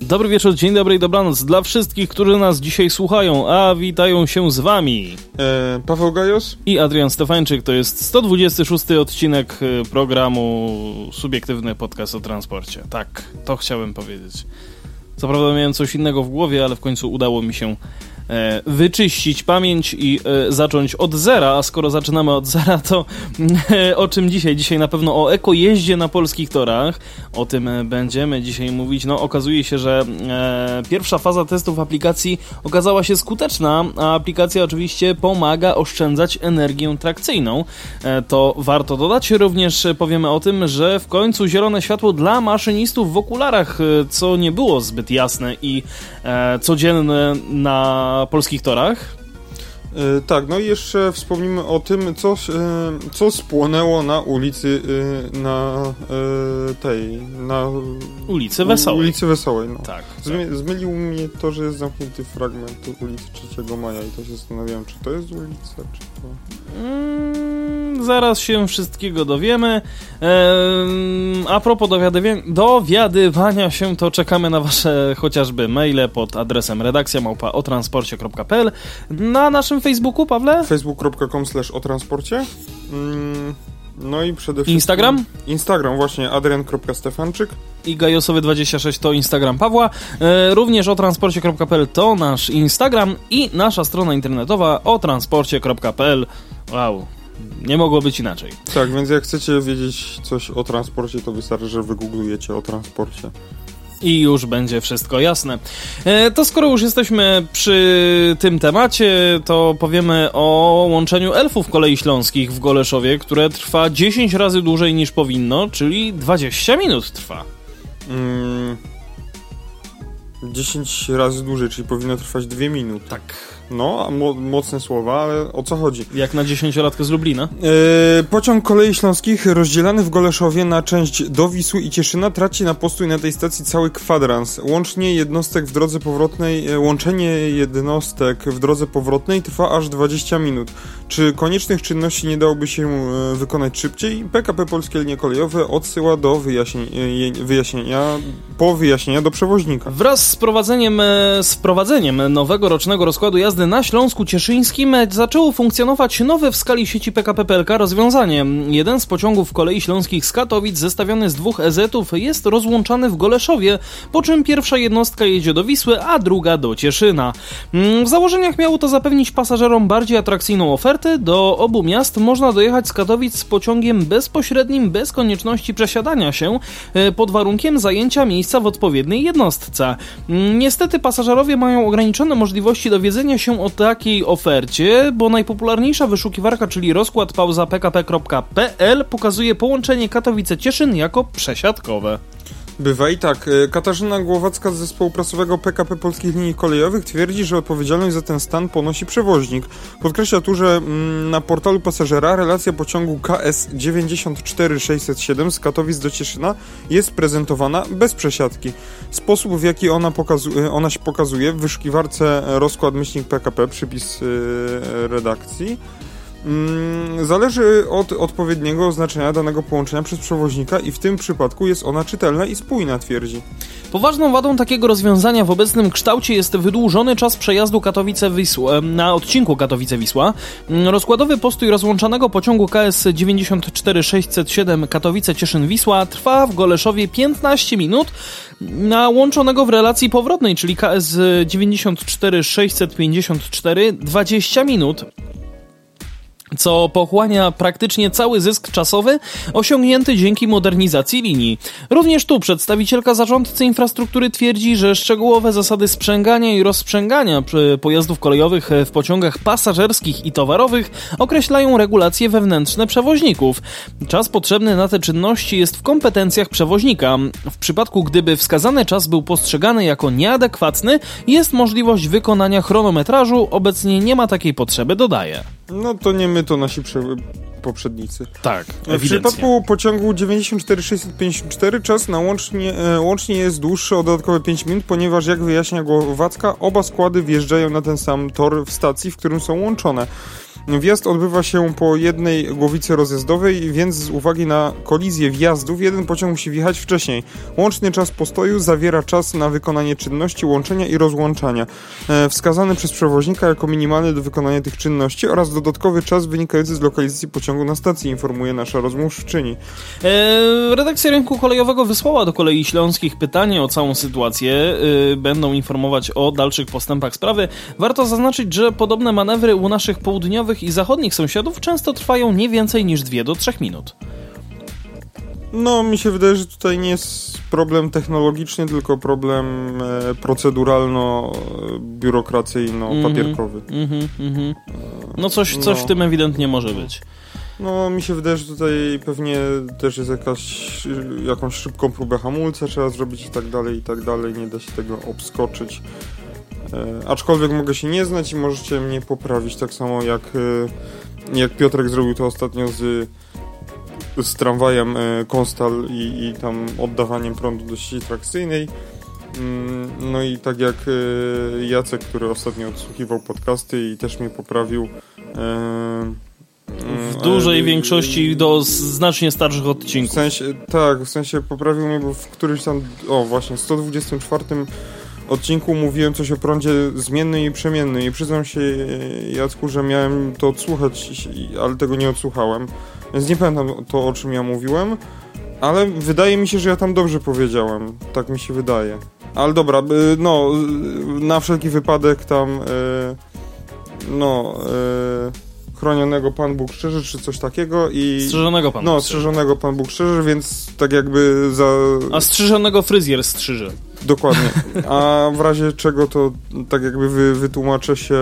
Dobry wieczór, dzień dobry i dobranoc dla wszystkich, którzy nas dzisiaj słuchają, a witają się z wami Paweł Gajos i Adrian Stefańczyk. To jest 126 odcinek programu Subiektywny Podcast o Transporcie. Tak, to chciałem powiedzieć. Co prawda miałem coś innego w głowie, ale w końcu udało mi się wyczyścić pamięć i zacząć od zera, a skoro zaczynamy od zera, to o czym dzisiaj? Dzisiaj na pewno o ekojeździe na polskich torach, o tym będziemy dzisiaj mówić. No, okazuje się, że pierwsza faza testów aplikacji okazała się skuteczna, a aplikacja oczywiście pomaga oszczędzać energię trakcyjną. To warto dodać, również powiemy o tym, że w końcu zielone światło dla maszynistów w okularach, co nie było zbyt jasne i codzienne na polskich torach. Tak, no i jeszcze wspomnimy o tym, co spłonęło na ulicy na ulicy Wesołej. No. Tak. Zmylił mnie to, że jest zamknięty fragment ulicy 3 Maja i to się zastanawiałem, czy to jest ulica, czy to... Zaraz się wszystkiego dowiemy. A propos dowiadywania się, to czekamy na wasze chociażby maile pod adresem redakcja@otransporcie.pl, na naszym Facebooku, Pawle? facebook.com/otransporcie. No i przede wszystkim... Instagram właśnie, adrian.stefanczyk. I gajosowy26 to Instagram Pawła. Również otransporcie.pl to nasz Instagram i nasza strona internetowa otransporcie.pl. Wow. Nie mogło być inaczej. Tak, więc jak chcecie wiedzieć coś o transporcie, to wystarczy, że wygooglujecie o transporcie. I już będzie wszystko jasne. To skoro już jesteśmy przy tym temacie, to powiemy o łączeniu elfów Kolei Śląskich w Goleszowie, które trwa 10 razy dłużej niż powinno, czyli 20 minut trwa. 10 razy dłużej, czyli powinno trwać 2 minuty. Tak. No, mocne słowa, ale o co chodzi? Jak na 10-latkę z Lublina. Pociąg Kolei Śląskich rozdzielany w Goleszowie na część do Wisły i Cieszyna traci na postój na tej stacji cały kwadrans. Łączenie jednostek w drodze powrotnej trwa aż 20 minut. Czy koniecznych czynności nie dałoby się wykonać szybciej? PKP Polskie Linie Kolejowe odsyła do wyjaśnienia do przewoźnika. Wraz z prowadzeniem nowego rocznego rozkładu jazdy na Śląsku Cieszyńskim zaczęło funkcjonować nowe w skali sieci PKP PLK rozwiązanie. Jeden z pociągów Kolei Śląskich z Katowic, zestawiony z 2 EZ-ów, jest rozłączany w Goleszowie, po czym pierwsza jednostka jedzie do Wisły, a druga do Cieszyna. W założeniach miało to zapewnić pasażerom bardziej atrakcyjną ofertę. Do obu miast można dojechać z Katowic z pociągiem bezpośrednim, bez konieczności przesiadania się, pod warunkiem zajęcia miejsca w odpowiedniej jednostce. Niestety pasażerowie mają ograniczone możliwości dowiedzenia się o takiej ofercie, bo najpopularniejsza wyszukiwarka, czyli rozkład pauza.pkp.pl, pokazuje połączenie Katowice-Cieszyn jako przesiadkowe. Bywa i tak. Katarzyna Głowacka z zespołu prasowego PKP Polskich Linii Kolejowych twierdzi, że odpowiedzialność za ten stan ponosi przewoźnik. Podkreśla tu, że na portalu pasażera relacja pociągu KS 94607 z Katowic do Cieszyna jest prezentowana bez przesiadki. Sposób, w jaki ona się pokazuje w wyszukiwarce rozkład-PKP, przypis redakcji, zależy od odpowiedniego oznaczenia danego połączenia przez przewoźnika i w tym przypadku jest ona czytelna i spójna, twierdzi. Poważną wadą takiego rozwiązania w obecnym kształcie jest wydłużony czas przejazdu Katowice-Wisła na odcinku Katowice-Wisła. Rozkładowy postój rozłączanego pociągu KS 94607 Katowice-Cieszyn-Wisła trwa w Goleszowie 15 minut, na łączonego w relacji powrotnej, czyli KS 94654 20 minut, co pochłania praktycznie cały zysk czasowy osiągnięty dzięki modernizacji linii. Również tu przedstawicielka zarządcy infrastruktury twierdzi, że szczegółowe zasady sprzęgania i rozprzęgania pojazdów kolejowych w pociągach pasażerskich i towarowych określają regulacje wewnętrzne przewoźników. Czas potrzebny na te czynności jest w kompetencjach przewoźnika. W przypadku, gdyby wskazany czas był postrzegany jako nieadekwatny, jest możliwość wykonania chronometrażu. Obecnie nie ma takiej potrzeby, dodaje. No to nie my, to nasi poprzednicy. Tak, ewidentnie. W przypadku pociągu 94-654 czas na łącznie jest dłuższy o dodatkowe 5 minut, ponieważ jak wyjaśnia Głowacka, oba składy wjeżdżają na ten sam tor w stacji, w którym są łączone. Wjazd odbywa się po jednej głowicy rozjazdowej, więc z uwagi na kolizję wjazdów jeden pociąg musi wjechać wcześniej. Łączny czas postoju zawiera czas na wykonanie czynności łączenia i rozłączania, wskazany przez przewoźnika jako minimalny do wykonania tych czynności, oraz dodatkowy czas wynikający z lokalizacji pociągu na stacji, informuje nasza rozmówczyni. Redakcja Rynku Kolejowego wysłała do Kolei Śląskich pytanie o całą sytuację. Będą informować o dalszych postępach sprawy. Warto zaznaczyć, że podobne manewry u naszych południowych i zachodnich sąsiadów często trwają nie więcej niż 2 do 3 minut. No, mi się wydaje, że tutaj nie jest problem technologiczny, tylko problem proceduralno-biurokracyjno-papierkowy. No coś w tym ewidentnie może być. No, mi się wydaje, że tutaj pewnie też jest jakąś szybką próbę hamulca trzeba zrobić i tak dalej. Nie da się tego obskoczyć. Aczkolwiek mogę się nie znać i możecie mnie poprawić, tak samo jak Piotrek zrobił to ostatnio z tramwajem Konstal i tam oddawaniem prądu do sieci trakcyjnej. No i tak jak Jacek, który ostatnio odsłuchiwał podcasty i też mnie poprawił. W dużej większości do znacznie starszych odcinków. W sensie poprawił mnie, bo w którymś tam, właśnie, 124 odcinku mówiłem coś o prądzie zmiennym i przemiennym i przyznam się, Jacku, że miałem to odsłuchać, ale tego nie odsłuchałem, więc nie pamiętam to, o czym ja mówiłem, ale wydaje mi się, że ja tam dobrze powiedziałem, tak mi się wydaje, ale dobra, na wszelki wypadek tam chronionego Pan Bóg szczerze, czy coś takiego i... Strzeżonego Pan Bóg. No, strzeżonego Pan Bóg szczerze, więc tak jakby za... A strzyżonego fryzjer strzyże. Dokładnie. A w razie czego to tak jakby wytłumaczę się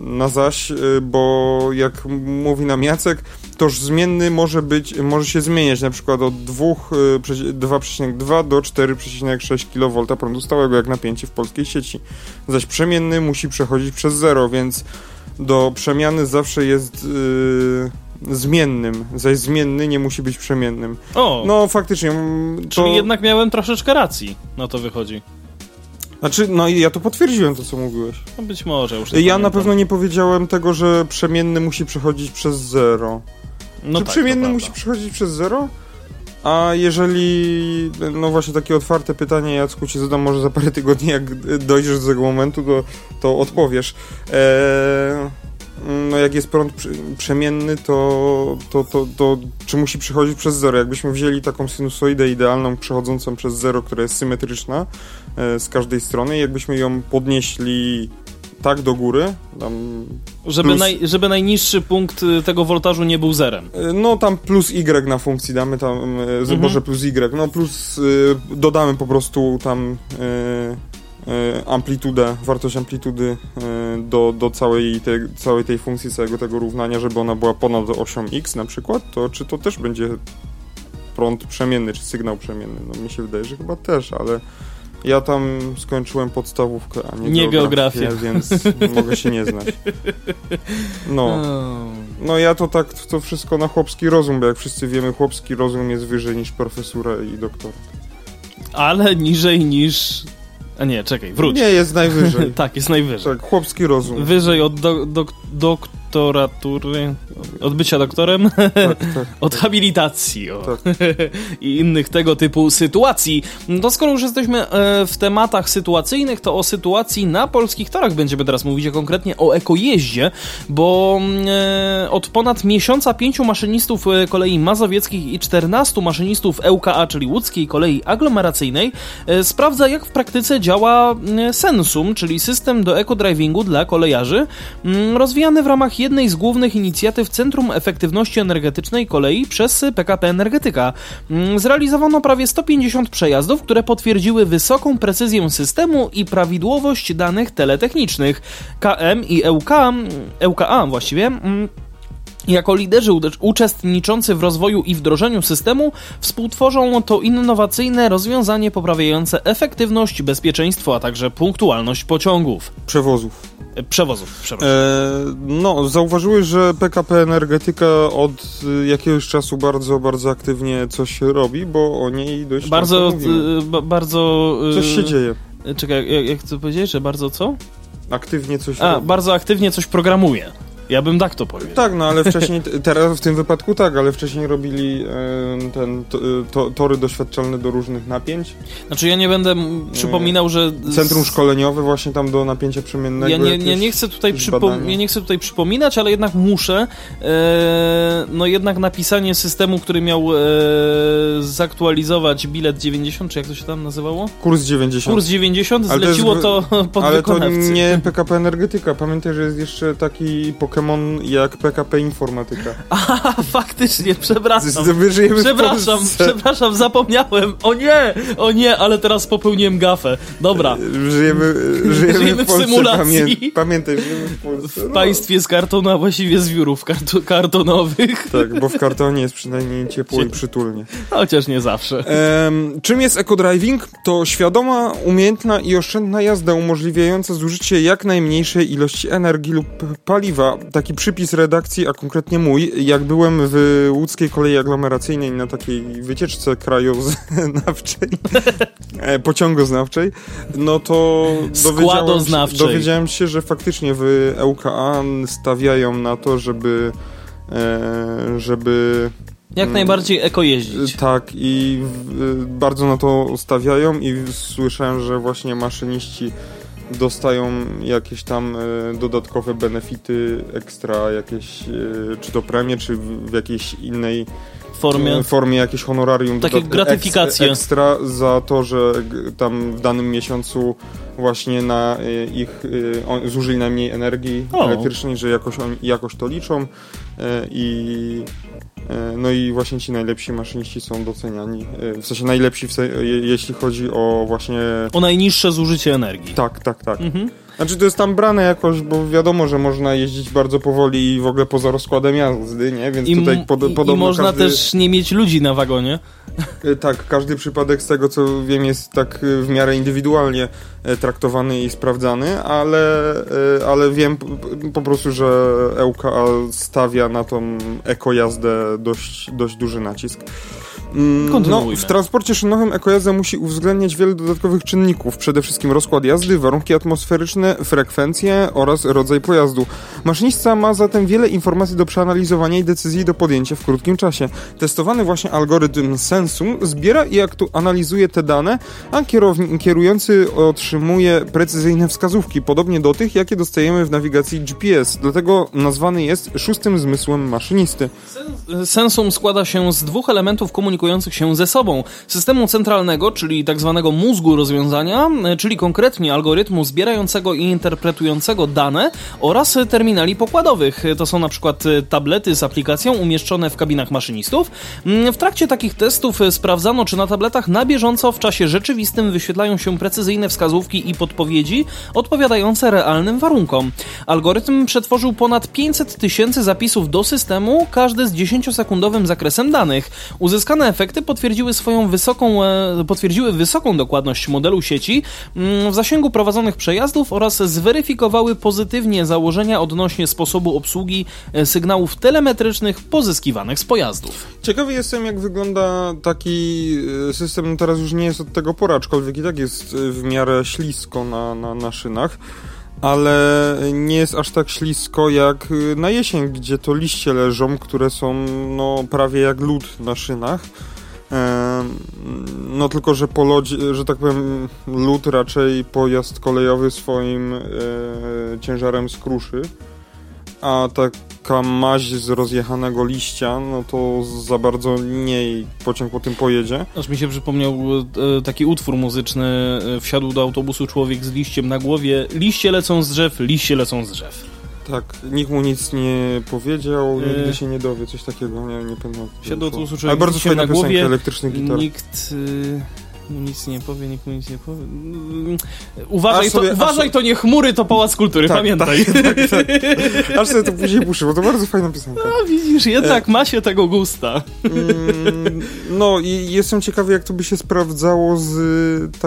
na zaś, bo jak mówi nam Jacek, toż zmienny może się zmieniać na przykład od 2,2 do 4,6 kV prądu stałego jak napięcie w polskiej sieci. Zaś przemienny musi przechodzić przez 0, więc do przemiany zawsze jest zmiennym, zaś zmienny nie musi być przemiennym. No faktycznie. Czyli jednak miałem troszeczkę racji, na to wychodzi. Znaczy, ja to potwierdziłem, to co mówiłeś. No być może. Ja na pewno nie powiedziałem tego, że przemienny musi przechodzić przez 0. No czy tak, przemienny musi przechodzić przez 0? A jeżeli, właśnie takie otwarte pytanie, Jacku, ci zadam może za parę tygodni, jak dojdziesz do tego momentu, to odpowiesz. Jak jest prąd przemienny, to czy musi przechodzić przez 0? Jakbyśmy wzięli taką sinusoidę idealną, przechodzącą przez 0, która jest symetryczna z każdej strony, jakbyśmy ją podnieśli tak do góry, tam żeby najniższy punkt tego woltażu nie był zerem. No tam plus y na funkcji damy tam, może plus y, plus dodamy po prostu tam amplitudę, wartość amplitudy do całej tej funkcji, całego tego równania, żeby ona była ponad osią x na przykład, to czy to też będzie prąd przemienny, czy sygnał przemienny? No mi się wydaje, że chyba też, ale ja tam skończyłem podstawówkę, a nie geografię, więc mogę się nie znać. No ja to tak, to wszystko na chłopski rozum, bo jak wszyscy wiemy, chłopski rozum jest wyżej niż profesura i doktorat. Ale niżej niż... A nie, czekaj, wróć. Nie, jest najwyżej. Tak, jest najwyżej. Tak, chłopski rozum. Wyżej od doktoratury, od bycia doktorem, tak. Od habilitacji i innych tego typu sytuacji. To skoro już jesteśmy w tematach sytuacyjnych, to o sytuacji na polskich torach będziemy teraz mówić, a konkretnie o ekojeździe, bo od ponad miesiąca 5 maszynistów Kolei Mazowieckich i 14 maszynistów ŁKA, czyli Łódzkiej Kolei Aglomeracyjnej, sprawdza, jak w praktyce działa Sensum, czyli system do ekodrivingu dla kolejarzy, rozwijany w ramach jednej z głównych inicjatyw Centrum Efektywności Energetycznej Kolei przez PKP Energetyka. Zrealizowano prawie 150 przejazdów, które potwierdziły wysoką precyzję systemu i prawidłowość danych teletechnicznych. KM i ŁKA właściwie Jako liderzy uczestniczący w rozwoju i wdrożeniu systemu współtworzą to innowacyjne rozwiązanie poprawiające efektywność, bezpieczeństwo, a także punktualność pociągów. Przewozów. Zauważyłeś, że PKP Energetyka od jakiegoś czasu bardzo, bardzo aktywnie coś robi, bo o niej dość bardzo coś się dzieje. Czekaj, jak to powiedziałeś, że bardzo co? Aktywnie coś robi. Bardzo aktywnie coś programuje. Ja bym tak to powiedział. Tak, ale wcześniej, teraz w tym wypadku tak, ale wcześniej robili tory doświadczalne do różnych napięć. Znaczy ja nie będę przypominał, że... Centrum szkoleniowe właśnie tam do napięcia przemiennego. Ja nie chcę tutaj przypominać, ale jednak muszę. Jednak napisanie systemu, który miał zaktualizować bilet 90, czy jak to się tam nazywało? Kurs 90. Kurs 90 zleciło to podwykonawcy. Ale to nie PKP Energetyka. Pamiętaj, że jest jeszcze taki jak PKP Informatyka. A, faktycznie, przepraszam, zapomniałem. O nie, ale teraz popełniłem gafę. Dobra. Żyjemy w Polsce, symulacji. Pamiętaj, żyjemy w Polsce. W państwie z kartonu, a właściwie z wiórów kartonowych. Tak, bo w kartonie jest przynajmniej ciepło i przytulnie. Chociaż nie zawsze. Czym jest ekodriving? To świadoma, umiejętna i oszczędna jazda umożliwiająca zużycie jak najmniejszej ilości energii lub paliwa. Taki przypis redakcji, a konkretnie mój, jak byłem w Łódzkiej Kolei Aglomeracyjnej na takiej wycieczce krajoznawczej, pociągoznawczej, no to dowiedziałem się, że faktycznie w ŁKA stawiają na to, żeby jak najbardziej eko jeździć. Tak, i bardzo na to stawiają i słyszałem, że właśnie maszyniści dostają jakieś tam dodatkowe benefity, ekstra jakieś, czy to premie, czy w jakiejś innej formie jakieś honorarium. Takie gratyfikacje. Ekstra za to, że tam w danym miesiącu właśnie na ich zużyli najmniej energii elektrycznej, że jakoś to liczą i... No i właśnie ci najlepsi maszyniści są doceniani. W sensie najlepsi, jeśli chodzi o właśnie... O najniższe zużycie energii. Tak. Mhm. Znaczy to jest tam brane jakoś, bo wiadomo, że można jeździć bardzo powoli i w ogóle poza rozkładem jazdy, nie? Więc tutaj podobno można też nie mieć ludzi na wagonie. Tak, każdy przypadek z tego co wiem jest tak w miarę indywidualnie traktowany i sprawdzany, ale wiem po prostu, że ŁKA stawia na tą ekojazdę dość duży nacisk. W transporcie szynowym ekojazda musi uwzględniać wiele dodatkowych czynników, przede wszystkim rozkład jazdy, warunki atmosferyczne, frekwencję oraz rodzaj pojazdu. Maszynista ma zatem wiele informacji do przeanalizowania i decyzji do podjęcia w krótkim czasie. Testowany właśnie algorytm Sensum zbiera i analizuje te dane, a kierujący otrzymuje precyzyjne wskazówki, podobnie do tych, jakie dostajemy w nawigacji GPS, dlatego nazwany jest szóstym zmysłem maszynisty. Sensum składa się z dwóch elementów komunikujących się ze sobą. Systemu centralnego, czyli tak zwanego mózgu rozwiązania, czyli konkretnie algorytmu zbierającego i interpretującego dane oraz terminali pokładowych. To są na przykład tablety z aplikacją umieszczone w kabinach maszynistów. W trakcie takich testów sprawdzano, czy na tabletach na bieżąco w czasie rzeczywistym wyświetlają się precyzyjne wskazówki i podpowiedzi odpowiadające realnym warunkom. Algorytm przetworzył ponad 500 000 zapisów do systemu, każdy z 10-sekundowym zakresem danych. Uzyskane efekty potwierdziły wysoką dokładność modelu sieci w zasięgu prowadzonych przejazdów oraz zweryfikowały pozytywnie założenia odnośnie sposobu obsługi sygnałów telemetrycznych pozyskiwanych z pojazdów. Ciekawy jestem, jak wygląda taki system. Teraz już nie jest od tego pora, aczkolwiek i tak jest w miarę ślisko na szynach. Ale nie jest aż tak ślisko jak na jesień, gdzie to liście leżą, które są prawie jak lód na szynach. Tylko, że po lodzie, że tak powiem, lód raczej pojazd kolejowy swoim ciężarem skruszy, a taka maź z rozjechanego liścia, to za bardzo niej pociąg po tym pojedzie. Aż mi się przypomniał taki utwór muzyczny. Wsiadł do autobusu człowiek z liściem na głowie. Liście lecą z drzew, liście lecą z drzew. Tak, nikt mu nic nie powiedział, nigdy się nie dowie, coś takiego, nie pamiętam. Wsiadł do autobusu człowiek z liściem na głowie, elektryczny gitar. Nikt... Nikt mu nic nie powie, nikt mu nic nie powie. Uważaj, to nie chmury, to Pałac Kultury, tak, pamiętaj. Tak. Aż sobie to później puszę, bo to bardzo fajna piosenka. No widzisz, jednak ma się tego gusta. No i jestem ciekawy, jak to by się sprawdzało z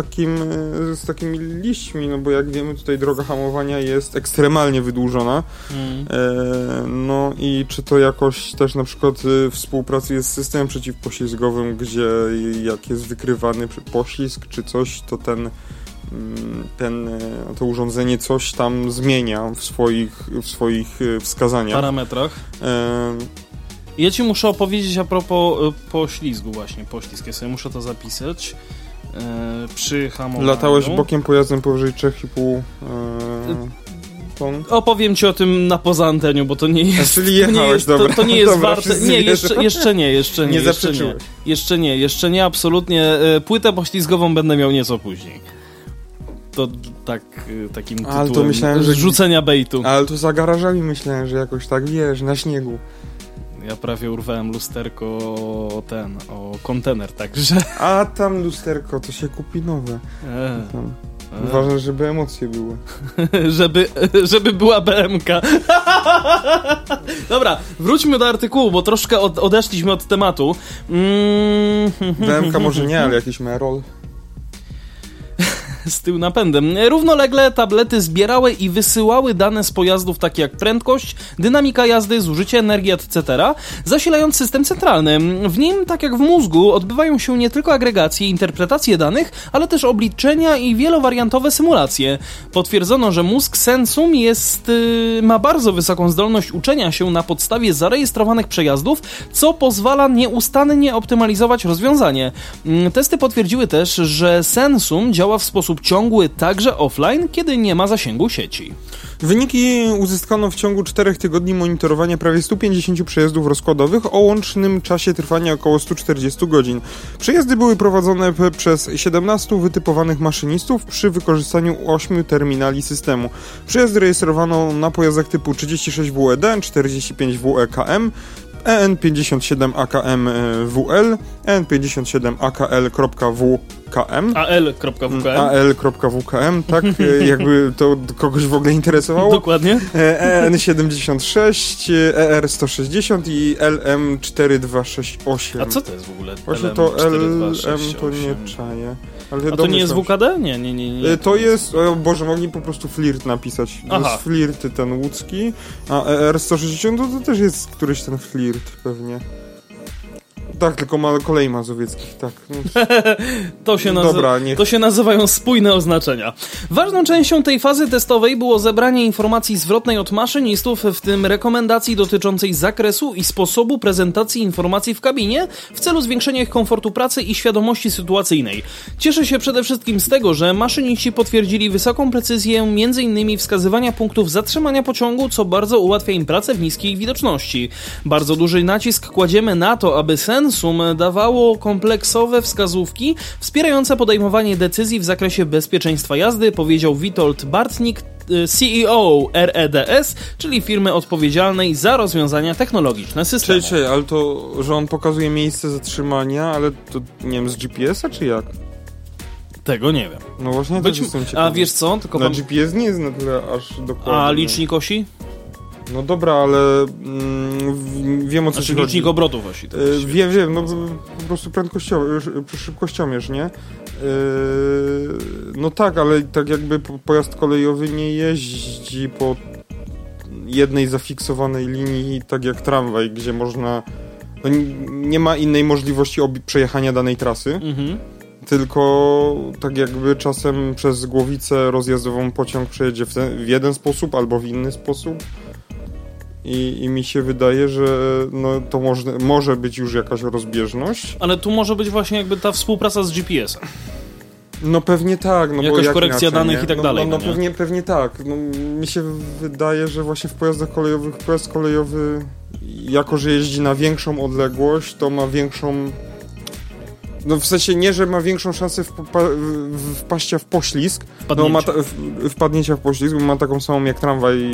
takimi liśćmi, no bo jak wiemy, tutaj droga hamowania jest ekstremalnie wydłużona. No i czy to jakoś też na przykład współpracuje z systemem przeciwpoślizgowym, gdzie jak jest wykrywany poślizg czy coś, to to urządzenie coś tam zmienia w swoich wskazaniach. Parametrach. Ja ci muszę opowiedzieć a propos poślizgu właśnie. Poślizg, ja sobie muszę to zapisać. Przy hamowaniu. Latałeś bokiem pojazdem powyżej 3,5 ton? Opowiem ci o tym na poza anteniu, bo to nie jest... Czyli jechałeś, dobra. To nie jest warte... Nie, jeszcze nie. Nie zaprzeczyłeś. Jeszcze nie, absolutnie. Płytę poślizgową będę miał nieco później. To tak, takim tytułem myślałem, że... rzucenia bejtu. Ale to za garażami myślałem, że jakoś tak, wiesz, na śniegu. Ja prawie urwałem lusterko o kontener, także... A tam lusterko, to się kupi nowe. Ważne, żeby emocje były. żeby była BMK. Dobra, wróćmy do artykułu, bo troszkę odeszliśmy od tematu. BMK może nie, ale jakiś Merol. Z tyłu napędem. Równolegle tablety zbierały i wysyłały dane z pojazdów takie jak prędkość, dynamika jazdy, zużycie energii, etc., zasilając system centralny. W nim, tak jak w mózgu, odbywają się nie tylko agregacje, interpretacje danych, ale też obliczenia i wielowariantowe symulacje. Potwierdzono, że mózg Sensum ma bardzo wysoką zdolność uczenia się na podstawie zarejestrowanych przejazdów, co pozwala nieustannie optymalizować rozwiązanie. Testy potwierdziły też, że Sensum działa w sposób ciągły także offline, kiedy nie ma zasięgu sieci. Wyniki uzyskano w ciągu 4 tygodni monitorowania prawie 150 przejazdów rozkładowych o łącznym czasie trwania około 140 godzin. Przejazdy były prowadzone przez 17 wytypowanych maszynistów przy wykorzystaniu 8 terminali systemu. Przejazdy rejestrowano na pojazdach typu 36 WED, 45 WEKM, EN57 AKM WL, EN57 AKL.WKM. AL.WKM, tak, jakby to kogoś w ogóle interesowało. Dokładnie. EN76, ER160 i LM4268. A co to jest w ogóle? Właśnie to LM to nie czaję. A to nie jest WKD? Nie. To jest, o Boże, mogli po prostu flirt napisać. To jest flirt ten łódzki, a ER160 to też jest któryś ten flirt pewnie. Tak, tylko Kolei Mazowieckich, tak. No. To się nazywają spójne oznaczenia. Ważną częścią tej fazy testowej było zebranie informacji zwrotnej od maszynistów, w tym rekomendacji dotyczącej zakresu i sposobu prezentacji informacji w kabinie w celu zwiększenia ich komfortu pracy i świadomości sytuacyjnej. Cieszę się przede wszystkim z tego, że maszyniści potwierdzili wysoką precyzję m.in. wskazywania punktów zatrzymania pociągu, co bardzo ułatwia im pracę w niskiej widoczności. Bardzo duży nacisk kładziemy na to, aby Sensum dawało kompleksowe wskazówki wspierające podejmowanie decyzji w zakresie bezpieczeństwa jazdy, powiedział Witold Bartnik, CEO REDS, czyli firmy odpowiedzialnej za rozwiązania technologiczne systemu. Czyli, ale to, że on pokazuje miejsce zatrzymania, ale to nie wiem, z GPS-a czy jak? Tego nie wiem. No właśnie, to jestem ciekawy. A wiesz co? Tylko GPS nie jest na tyle aż dokładnie. A licznik osi? No dobra, ale wiem o co ci chodzi. Licznik obrotów osi. Wiem, no po prostu szybkościomierz, nie? No tak, ale tak jakby pojazd kolejowy nie jeździ po jednej zafiksowanej linii, tak jak tramwaj, gdzie można... No, nie ma innej możliwości przejechania danej trasy. Mhm. Tylko tak jakby czasem przez głowicę rozjazdową pociąg przejedzie w jeden sposób albo w inny sposób. I mi się wydaje, że no, to może być już jakaś rozbieżność. Ale tu może być właśnie jakby ta współpraca z GPS-em. No pewnie tak. No jakaś korekcja danych i tak dalej. No pewnie tak. No, mi się wydaje, że właśnie w pojazdach kolejowych pojazd kolejowy, jako że jeździ na większą odległość, to ma większą... No w sensie nie, że ma większą szansę wpaścia w poślizg. Wpadnięcia w poślizg, bo ma taką samą jak tramwaj...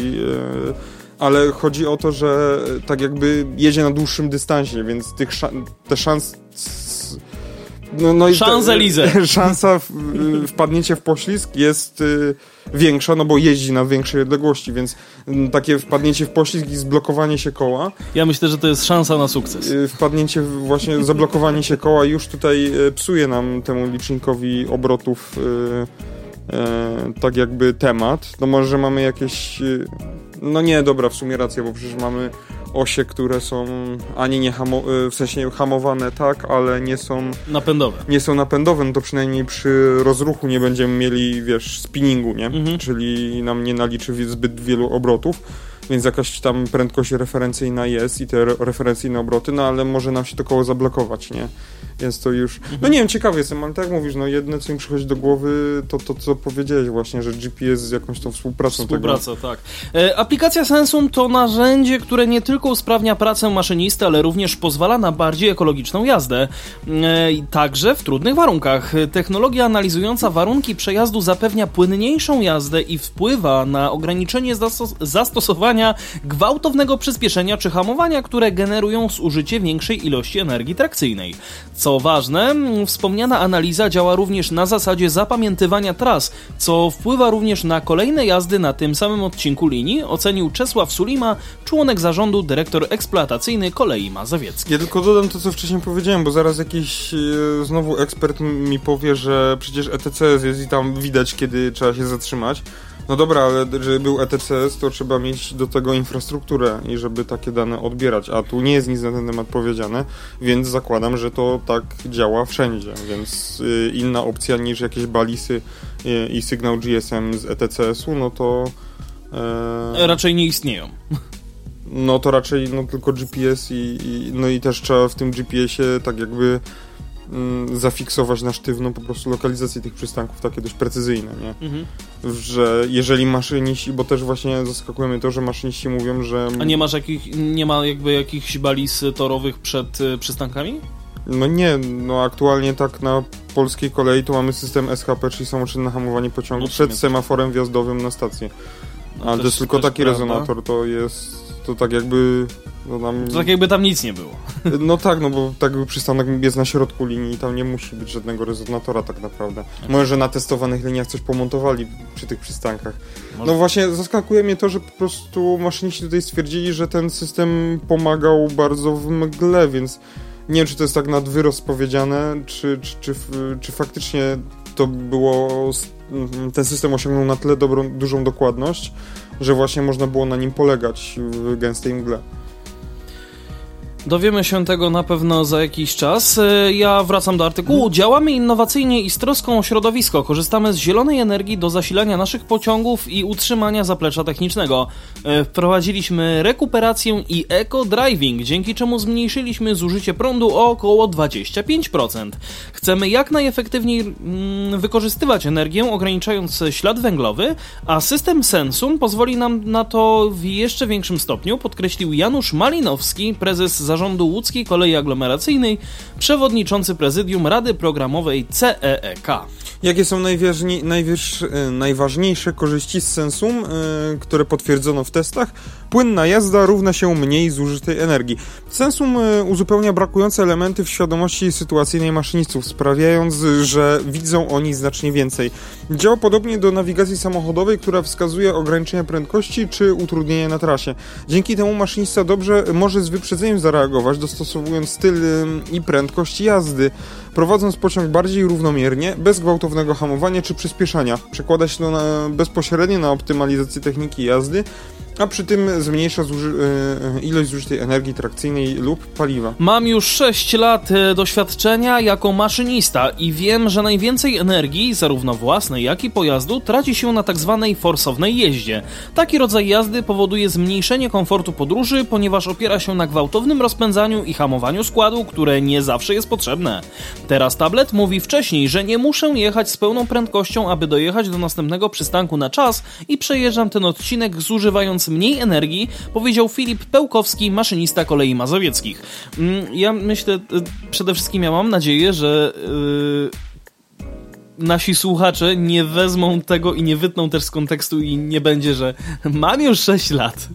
Ale chodzi o to, że tak jakby jedzie na dłuższym dystansie, więc te szans No i szansa wpadnięcia w poślizg jest większa, no bo jeździ na większej odległości, więc takie wpadnięcie w poślizg i zblokowanie się koła. Ja myślę, że to jest szansa na sukces. Wpadnięcie, właśnie zablokowanie się koła już tutaj psuje nam temu licznikowi obrotów tak jakby temat. No może mamy jakieś... No nie, dobra, w sumie racja, bo przecież mamy osie, które są ani nie hamowane, tak, ale nie są napędowe. Nie są napędowe, no to przynajmniej przy rozruchu nie będziemy mieli, wiesz, spinningu, nie? Mhm. Czyli nam nie naliczy zbyt wielu obrotów, więc jakaś tam prędkość referencyjna jest i te referencyjne obroty, no ale może nam się to koło zablokować, nie? Więc to już... No nie wiem, ciekawy jestem, ale tak jak mówisz, no jedne, co mi przychodzi do głowy, to co powiedziałeś właśnie, że GPS z jakąś tą współpracą... Współpraca, tego... tak. Aplikacja Sensum to narzędzie, które nie tylko usprawnia pracę maszynisty, ale również pozwala na bardziej ekologiczną jazdę. Także w trudnych warunkach. Technologia analizująca warunki przejazdu zapewnia płynniejszą jazdę i wpływa na ograniczenie zastosowania gwałtownego przyspieszenia czy hamowania, które generują zużycie większej ilości energii trakcyjnej. Co ważne, wspomniana analiza działa również na zasadzie zapamiętywania tras, co wpływa również na kolejne jazdy na tym samym odcinku linii, ocenił Czesław Sulima, członek zarządu, dyrektor eksploatacyjny Kolei Mazowieckiej. Ja tylko dodam to, co wcześniej powiedziałem, bo zaraz jakiś znowu ekspert mi powie, że przecież ETCS jest i tam widać, kiedy trzeba się zatrzymać. No dobra, ale żeby był ETCS, to trzeba mieć do tego infrastrukturę i żeby takie dane odbierać, a tu nie jest nic na ten temat powiedziane, więc zakładam, że to tak działa wszędzie, więc inna opcja niż jakieś balisy i sygnał GSM z ETCS-u, no to... Raczej nie istnieją. No to raczej no, tylko GPS no i też trzeba w tym GPS-ie tak jakby... zafiksować na sztywno po prostu lokalizację tych przystanków, takie dość precyzyjne, nie? Mhm. Że jeżeli maszyniści, bo też właśnie zaskakujemy to, że maszyniści mówią, że... A nie masz nie ma jakby jakichś baliz torowych przed przystankami? No nie, no aktualnie tak na polskiej kolei to mamy system SHP, czyli samoczynne hamowanie pociągu przed semaforem wjazdowym na stację. No ale to jest tylko taki prawda. Rezonator, to jest... To tak jakby... No tam... To tak jakby tam nic nie było. No tak, no bo tak przystanek jest na środku linii i tam nie musi być żadnego rezonatora tak naprawdę. Okay. Może, że na testowanych liniach coś pomontowali przy tych przystankach. Może... No właśnie zaskakuje mnie to, że po prostu maszyniści tutaj stwierdzili, że ten system pomagał bardzo w mgle, więc nie wiem, czy to jest tak nadwyrost powiedziane, czy faktycznie to było... Ten system osiągnął na tyle dużą dokładność, że właśnie można było na nim polegać w gęstej mgle. Dowiemy się tego na pewno za jakiś czas. Ja wracam do artykułu. Działamy innowacyjnie i z troską o środowisko. Korzystamy z zielonej energii do zasilania naszych pociągów i utrzymania zaplecza technicznego. Wprowadziliśmy rekuperację i eco-driving, dzięki czemu zmniejszyliśmy zużycie prądu o około 25%. Chcemy jak najefektywniej wykorzystywać energię, ograniczając ślad węglowy, a system Sensum pozwoli nam na to w jeszcze większym stopniu, podkreślił Janusz Malinowski, prezes Zarządu Łódzkiej Kolei Aglomeracyjnej, przewodniczący Prezydium Rady Programowej CEEK. Jakie są najważniejsze korzyści z Sensum, które potwierdzono w testach? Płynna jazda równa się mniej zużytej energii. Sensum uzupełnia brakujące elementy w świadomości sytuacyjnej maszynistów, sprawiając, że widzą oni znacznie więcej. Działa podobnie do nawigacji samochodowej, która wskazuje ograniczenia prędkości czy utrudnienia na trasie. Dzięki temu maszynista dobrze może z wyprzedzeniem zareagować, dostosowując styl i prędkość jazdy, prowadząc pociąg bardziej równomiernie, bez gwałtownego hamowania czy przyspieszania. Przekłada się to bezpośrednio na optymalizację techniki jazdy, a przy tym zmniejsza ilość zużytej energii trakcyjnej lub paliwa. Mam już 6 lat doświadczenia jako maszynista i wiem, że najwięcej energii, zarówno własnej, jak i pojazdu, traci się na tak zwanej forsownej jeździe. Taki rodzaj jazdy powoduje zmniejszenie komfortu podróży, ponieważ opiera się na gwałtownym rozpędzaniu i hamowaniu składu, które nie zawsze jest potrzebne. Teraz tablet mówi wcześniej, że nie muszę jechać z pełną prędkością, aby dojechać do następnego przystanku na czas i przejeżdżam ten odcinek zużywając mniej energii, powiedział Filip Pełkowski, maszynista Kolei Mazowieckich. Ja myślę, przede wszystkim ja mam nadzieję, że nasi słuchacze nie wezmą tego i nie wytną też z kontekstu i nie będzie, że mam już 6 lat.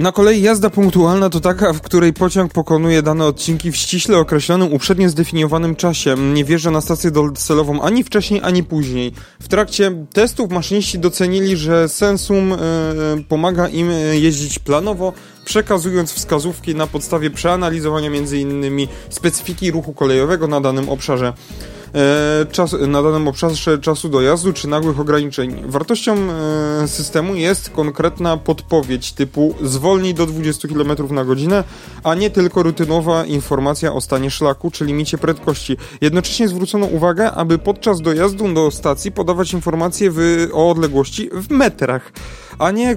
Na kolei jazda punktualna to taka, w której pociąg pokonuje dane odcinki w ściśle określonym, uprzednio zdefiniowanym czasie. Nie wjeżdża na stację docelową ani wcześniej, ani później. W trakcie testów maszyniści docenili, że Sensum pomaga im jeździć planowo, przekazując wskazówki na podstawie przeanalizowania m.in. specyfiki ruchu kolejowego na danym obszarze. Czasu dojazdu czy nagłych ograniczeń. Wartością systemu jest konkretna podpowiedź typu zwolnij do 20 km na godzinę, a nie tylko rutynowa informacja o stanie szlaku czy limicie prędkości. Jednocześnie zwrócono uwagę, aby podczas dojazdu do stacji podawać informacje o odległości w metrach, a nie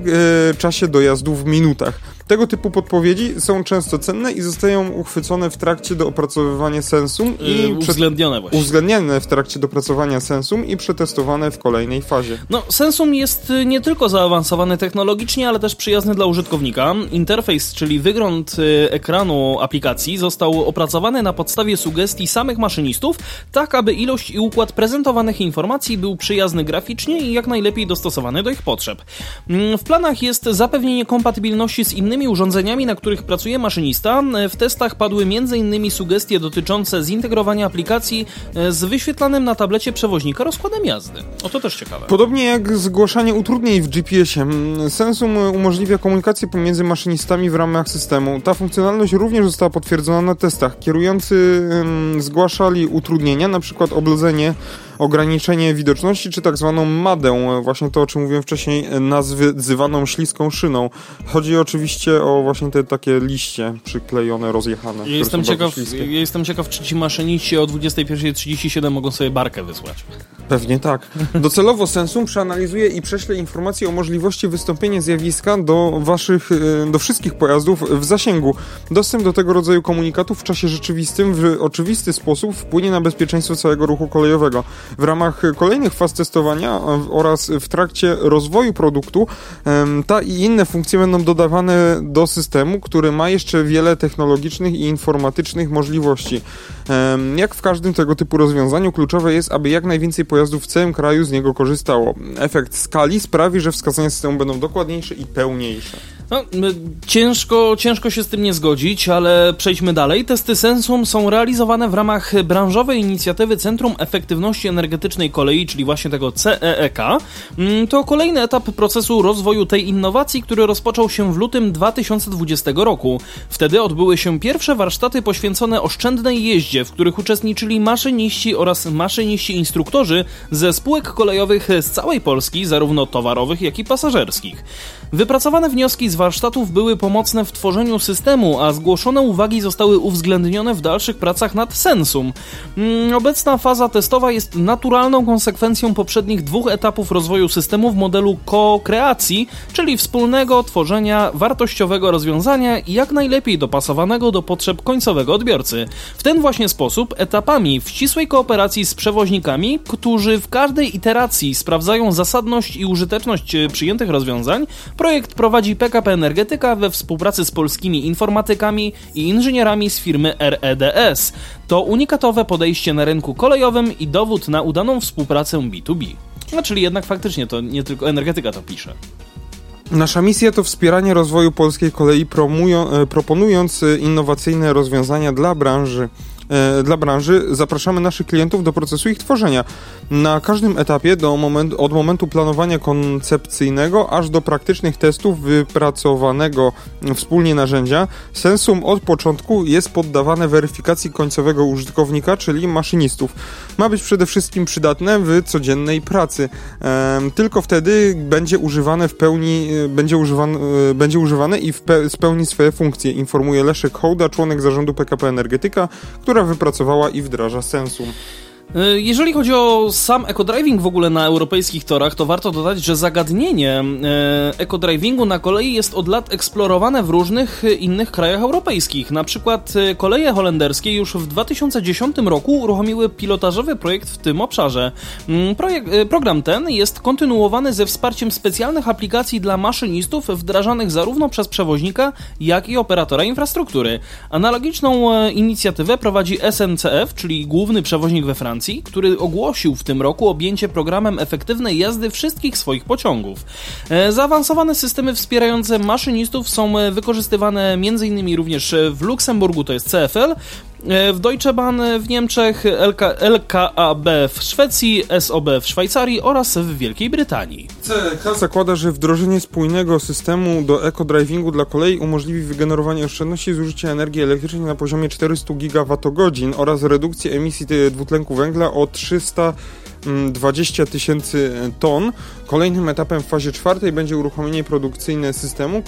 czasie dojazdu w minutach. Tego typu podpowiedzi są często cenne i zostają uchwycone w trakcie do opracowywania Sensum i uwzględniane w trakcie dopracowania Sensum i przetestowane w kolejnej fazie. No, Sensum jest nie tylko zaawansowany technologicznie, ale też przyjazny dla użytkownika. Interfejs, czyli wygląd ekranu aplikacji, został opracowany na podstawie sugestii samych maszynistów, tak aby ilość i układ prezentowanych informacji był przyjazny graficznie i jak najlepiej dostosowany do ich potrzeb. W planach jest zapewnienie kompatybilności z innymi urządzeniami, na których pracuje maszynista. W testach padły m.in. sugestie dotyczące zintegrowania aplikacji z wyświetlanym na tablecie przewoźnika rozkładem jazdy. O, to też ciekawe. Podobnie jak zgłaszanie utrudnień w GPS-ie. Sensum umożliwia komunikację pomiędzy maszynistami w ramach systemu. Ta funkcjonalność również została potwierdzona na testach. Kierujący zgłaszali utrudnienia, np. oblodzenie, ograniczenie widoczności, czy tak zwaną madę, właśnie to, o czym mówiłem wcześniej, nazywaną śliską szyną. Chodzi oczywiście o właśnie te takie liście przyklejone, rozjechane. Jestem ciekaw, czy ci maszyniści o 21:37 mogą sobie barkę wysłać. Pewnie tak. Docelowo Sensum przeanalizuje i prześle informacje o możliwości wystąpienia zjawiska do wszystkich pojazdów w zasięgu. Dostęp do tego rodzaju komunikatów w czasie rzeczywistym w oczywisty sposób wpłynie na bezpieczeństwo całego ruchu kolejowego. W ramach kolejnych faz testowania oraz w trakcie rozwoju produktu ta i inne funkcje będą dodawane do systemu, który ma jeszcze wiele technologicznych i informatycznych możliwości. Jak w każdym tego typu rozwiązaniu, kluczowe jest, aby jak najwięcej pojazdów w całym kraju z niego korzystało. Efekt skali sprawi, że wskazania systemu będą dokładniejsze i pełniejsze. No, ciężko się z tym nie zgodzić, ale przejdźmy dalej. Testy Sensum są realizowane w ramach branżowej inicjatywy Centrum Efektywności Energetycznej Kolei, czyli właśnie tego CEEK. To kolejny etap procesu rozwoju tej innowacji, który rozpoczął się w lutym 2020 roku. Wtedy odbyły się pierwsze warsztaty poświęcone oszczędnej jeździe, w których uczestniczyli maszyniści oraz maszyniści-instruktorzy ze spółek kolejowych z całej Polski, zarówno towarowych, jak i pasażerskich. Wypracowane wnioski z warsztatów były pomocne w tworzeniu systemu, a zgłoszone uwagi zostały uwzględnione w dalszych pracach nad Sensum. Obecna faza testowa jest naturalną konsekwencją poprzednich dwóch etapów rozwoju systemu w modelu co-kreacji, czyli wspólnego tworzenia wartościowego rozwiązania i jak najlepiej dopasowanego do potrzeb końcowego odbiorcy. W ten właśnie sposób, etapami w ścisłej kooperacji z przewoźnikami, którzy w każdej iteracji sprawdzają zasadność i użyteczność przyjętych rozwiązań, projekt prowadzi PKP Energetyka we współpracy z polskimi informatykami i inżynierami z firmy REDS. To unikatowe podejście na rynku kolejowym i dowód na udaną współpracę B2B. No, czyli jednak faktycznie to nie tylko energetyka to pisze. Nasza misja to wspieranie rozwoju polskiej kolei, proponując innowacyjne rozwiązania dla branży. Zapraszamy naszych klientów do procesu ich tworzenia. Na każdym etapie od momentu planowania koncepcyjnego aż do praktycznych testów wypracowanego wspólnie narzędzia, Sensum od początku jest poddawane weryfikacji końcowego użytkownika, czyli maszynistów. Ma być przede wszystkim przydatne w codziennej pracy. Tylko wtedy będzie używane spełni swoje funkcje, informuje Leszek Hołda, członek zarządu PKP Energetyka, która wypracowała i wdraża Sensum. Jeżeli chodzi o sam ekodriving w ogóle na europejskich torach, to warto dodać, że zagadnienie ekodrivingu na kolei jest od lat eksplorowane w różnych innych krajach europejskich. Na przykład koleje holenderskie już w 2010 roku uruchomiły pilotażowy projekt w tym obszarze. Program ten jest kontynuowany ze wsparciem specjalnych aplikacji dla maszynistów wdrażanych zarówno przez przewoźnika, jak i operatora infrastruktury. Analogiczną inicjatywę prowadzi SNCF, czyli główny przewoźnik we Francji, Francji, który ogłosił w tym roku objęcie programem efektywnej jazdy wszystkich swoich pociągów. Zaawansowane systemy wspierające maszynistów są wykorzystywane m.in. również w Luksemburgu, to jest CFL, w Deutsche Bahn w Niemczech, LKAB w Szwecji, SOB w Szwajcarii oraz w Wielkiej Brytanii. CEK zakłada, że wdrożenie spójnego systemu do eco-drivingu dla kolei umożliwi wygenerowanie oszczędności zużycia energii elektrycznej na poziomie 400 GWh oraz redukcję emisji dwutlenku węgla o 320 tysięcy ton. Kolejnym etapem w fazie czwartej będzie uruchomienie produkcyjne systemu,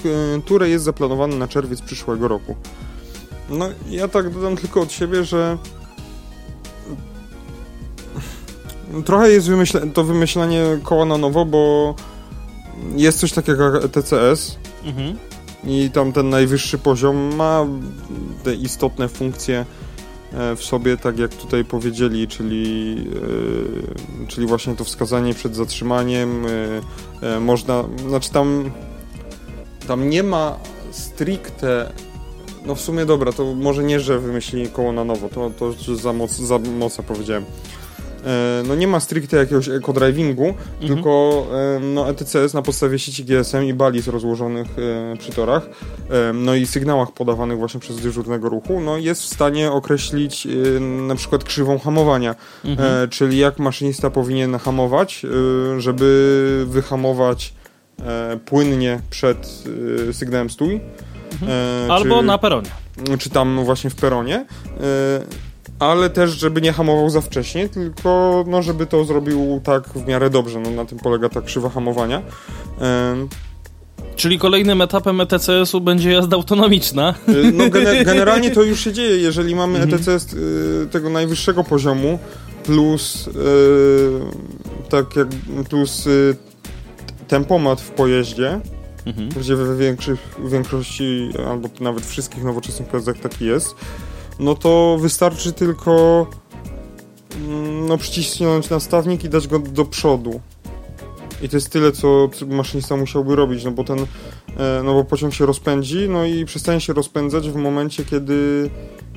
które jest zaplanowane na czerwiec przyszłego roku. No, ja tak dodam tylko od siebie, że trochę jest wymyślanie koła na nowo, bo jest coś takiego jak ETCS i tam ten najwyższy poziom ma te istotne funkcje w sobie, tak jak tutaj powiedzieli, czyli właśnie to wskazanie przed zatrzymaniem, można, znaczy tam nie ma stricte. No w sumie dobra, to może nie, że wymyślili koło na nowo, to za mocno powiedziałem. No nie ma stricte jakiegoś eco-drivingu, tylko no ETCS na podstawie sieci GSM i baliz rozłożonych przy torach, no i sygnałach podawanych właśnie przez dyżurnego ruchu, no jest w stanie określić na przykład krzywą hamowania, czyli jak maszynista powinien hamować, żeby wyhamować płynnie przed sygnałem stój. Albo na peronie. Czy tam właśnie w peronie, ale też żeby nie hamował za wcześnie, tylko no, żeby to zrobił tak w miarę dobrze. No, na tym polega ta krzywa hamowania. Czyli kolejnym etapem ETCS-u będzie jazda autonomiczna. No, generalnie to już się dzieje, jeżeli mamy ETCS tego najwyższego poziomu plus tempomat w pojeździe, gdzie w większości albo nawet wszystkich nowoczesnych pojazdach taki jest, no to wystarczy tylko przycisnąć nastawnik i dać go do przodu. I to jest tyle, co maszynista musiałby robić, no bo pociąg się rozpędzi, no i przestanie się rozpędzać w momencie,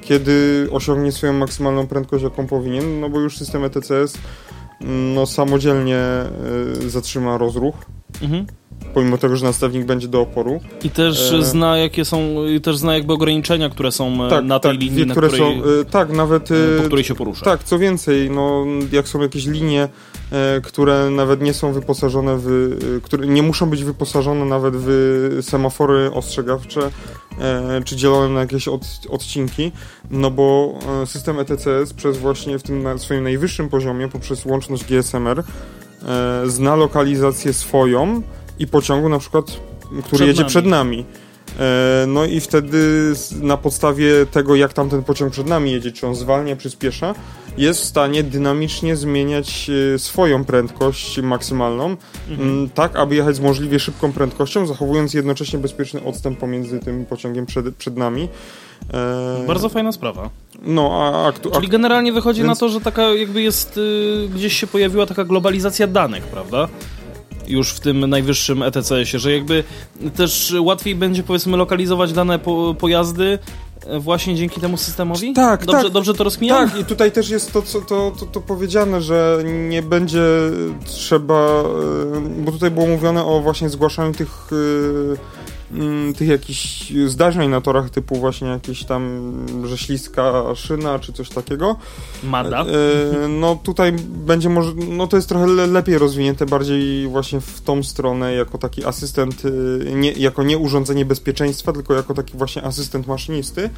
kiedy osiągnie swoją maksymalną prędkość, jaką powinien, no bo już system ETCS samodzielnie zatrzyma rozruch. Pomimo tego, że nastawnik będzie do oporu. I też zna, jakie są, jakby ograniczenia, które są na tej linii, na której po której się porusza. Tak, co więcej, jak są jakieś linie, które nawet nie są wyposażone które nie muszą być wyposażone nawet w semafory ostrzegawcze, czy dzielone na jakieś odcinki, no bo system ETCS przez właśnie w tym swoim najwyższym poziomie, poprzez łączność GSM-R, zna lokalizację swoją i pociągu na przykład, który jedzie przed nami. No i wtedy na podstawie tego, jak tam ten pociąg przed nami jedzie, czy on zwalnia, przyspiesza, jest w stanie dynamicznie zmieniać swoją prędkość maksymalną, tak aby jechać z możliwie szybką prędkością, zachowując jednocześnie bezpieczny odstęp pomiędzy tym pociągiem przed nami. Bardzo fajna sprawa. Czyli generalnie wychodzi na to, że taka jakby jest, gdzieś się pojawiła taka globalizacja danych, prawda? Już w tym najwyższym ETCS-ie, że jakby też łatwiej będzie, powiedzmy, lokalizować dane pojazdy właśnie dzięki temu systemowi? Tak, Dobrze to rozkminiam? Tak, i tutaj też jest to powiedziane, że nie będzie trzeba, bo tutaj było mówione o właśnie zgłaszaniu tych jakichś zdarzeń na torach, typu właśnie jakieś tam, że śliska szyna, czy coś takiego. Mada. Tutaj będzie może, to jest trochę lepiej rozwinięte, bardziej właśnie w tą stronę, jako taki asystent, jako nie urządzenie bezpieczeństwa, tylko jako taki właśnie asystent maszynisty.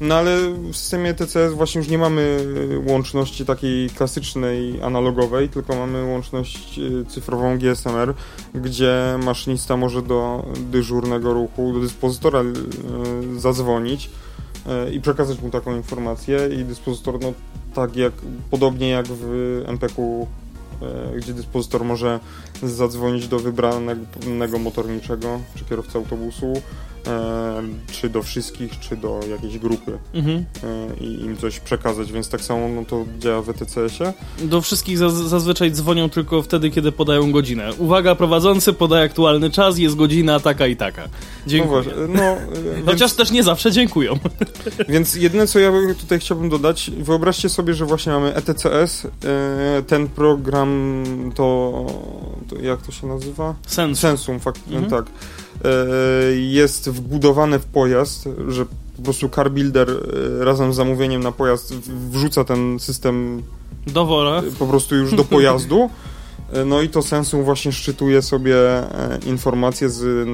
No ale w systemie ETCS właśnie już nie mamy łączności takiej klasycznej, analogowej, tylko mamy łączność cyfrową GSM-R, gdzie maszynista może do dyżurnego ruchu, do dyspozytora zadzwonić i przekazać mu taką informację, i dyspozytor, podobnie jak w MPK-u, gdzie dyspozytor może zadzwonić do wybranego motorniczego czy kierowcy autobusu, czy do wszystkich, czy do jakiejś grupy i im coś przekazać, więc tak samo no to działa w ETCS-ie. Do wszystkich zazwyczaj dzwonią tylko wtedy, kiedy podają godzinę. Uwaga, prowadzący podaje aktualny czas, jest godzina taka i taka. Dziękuję. No, chociaż więc... też nie zawsze dziękują. Więc jedyne, co ja tutaj chciałbym dodać, wyobraźcie sobie, że właśnie mamy ETCS, ten program to jak to się nazywa? Sensum, tak. Jest wbudowane w pojazd, że po prostu car builder razem z zamówieniem na pojazd wrzuca ten system do wora, po prostu już do pojazdu. No i to Sensum właśnie szczytuje sobie informacje z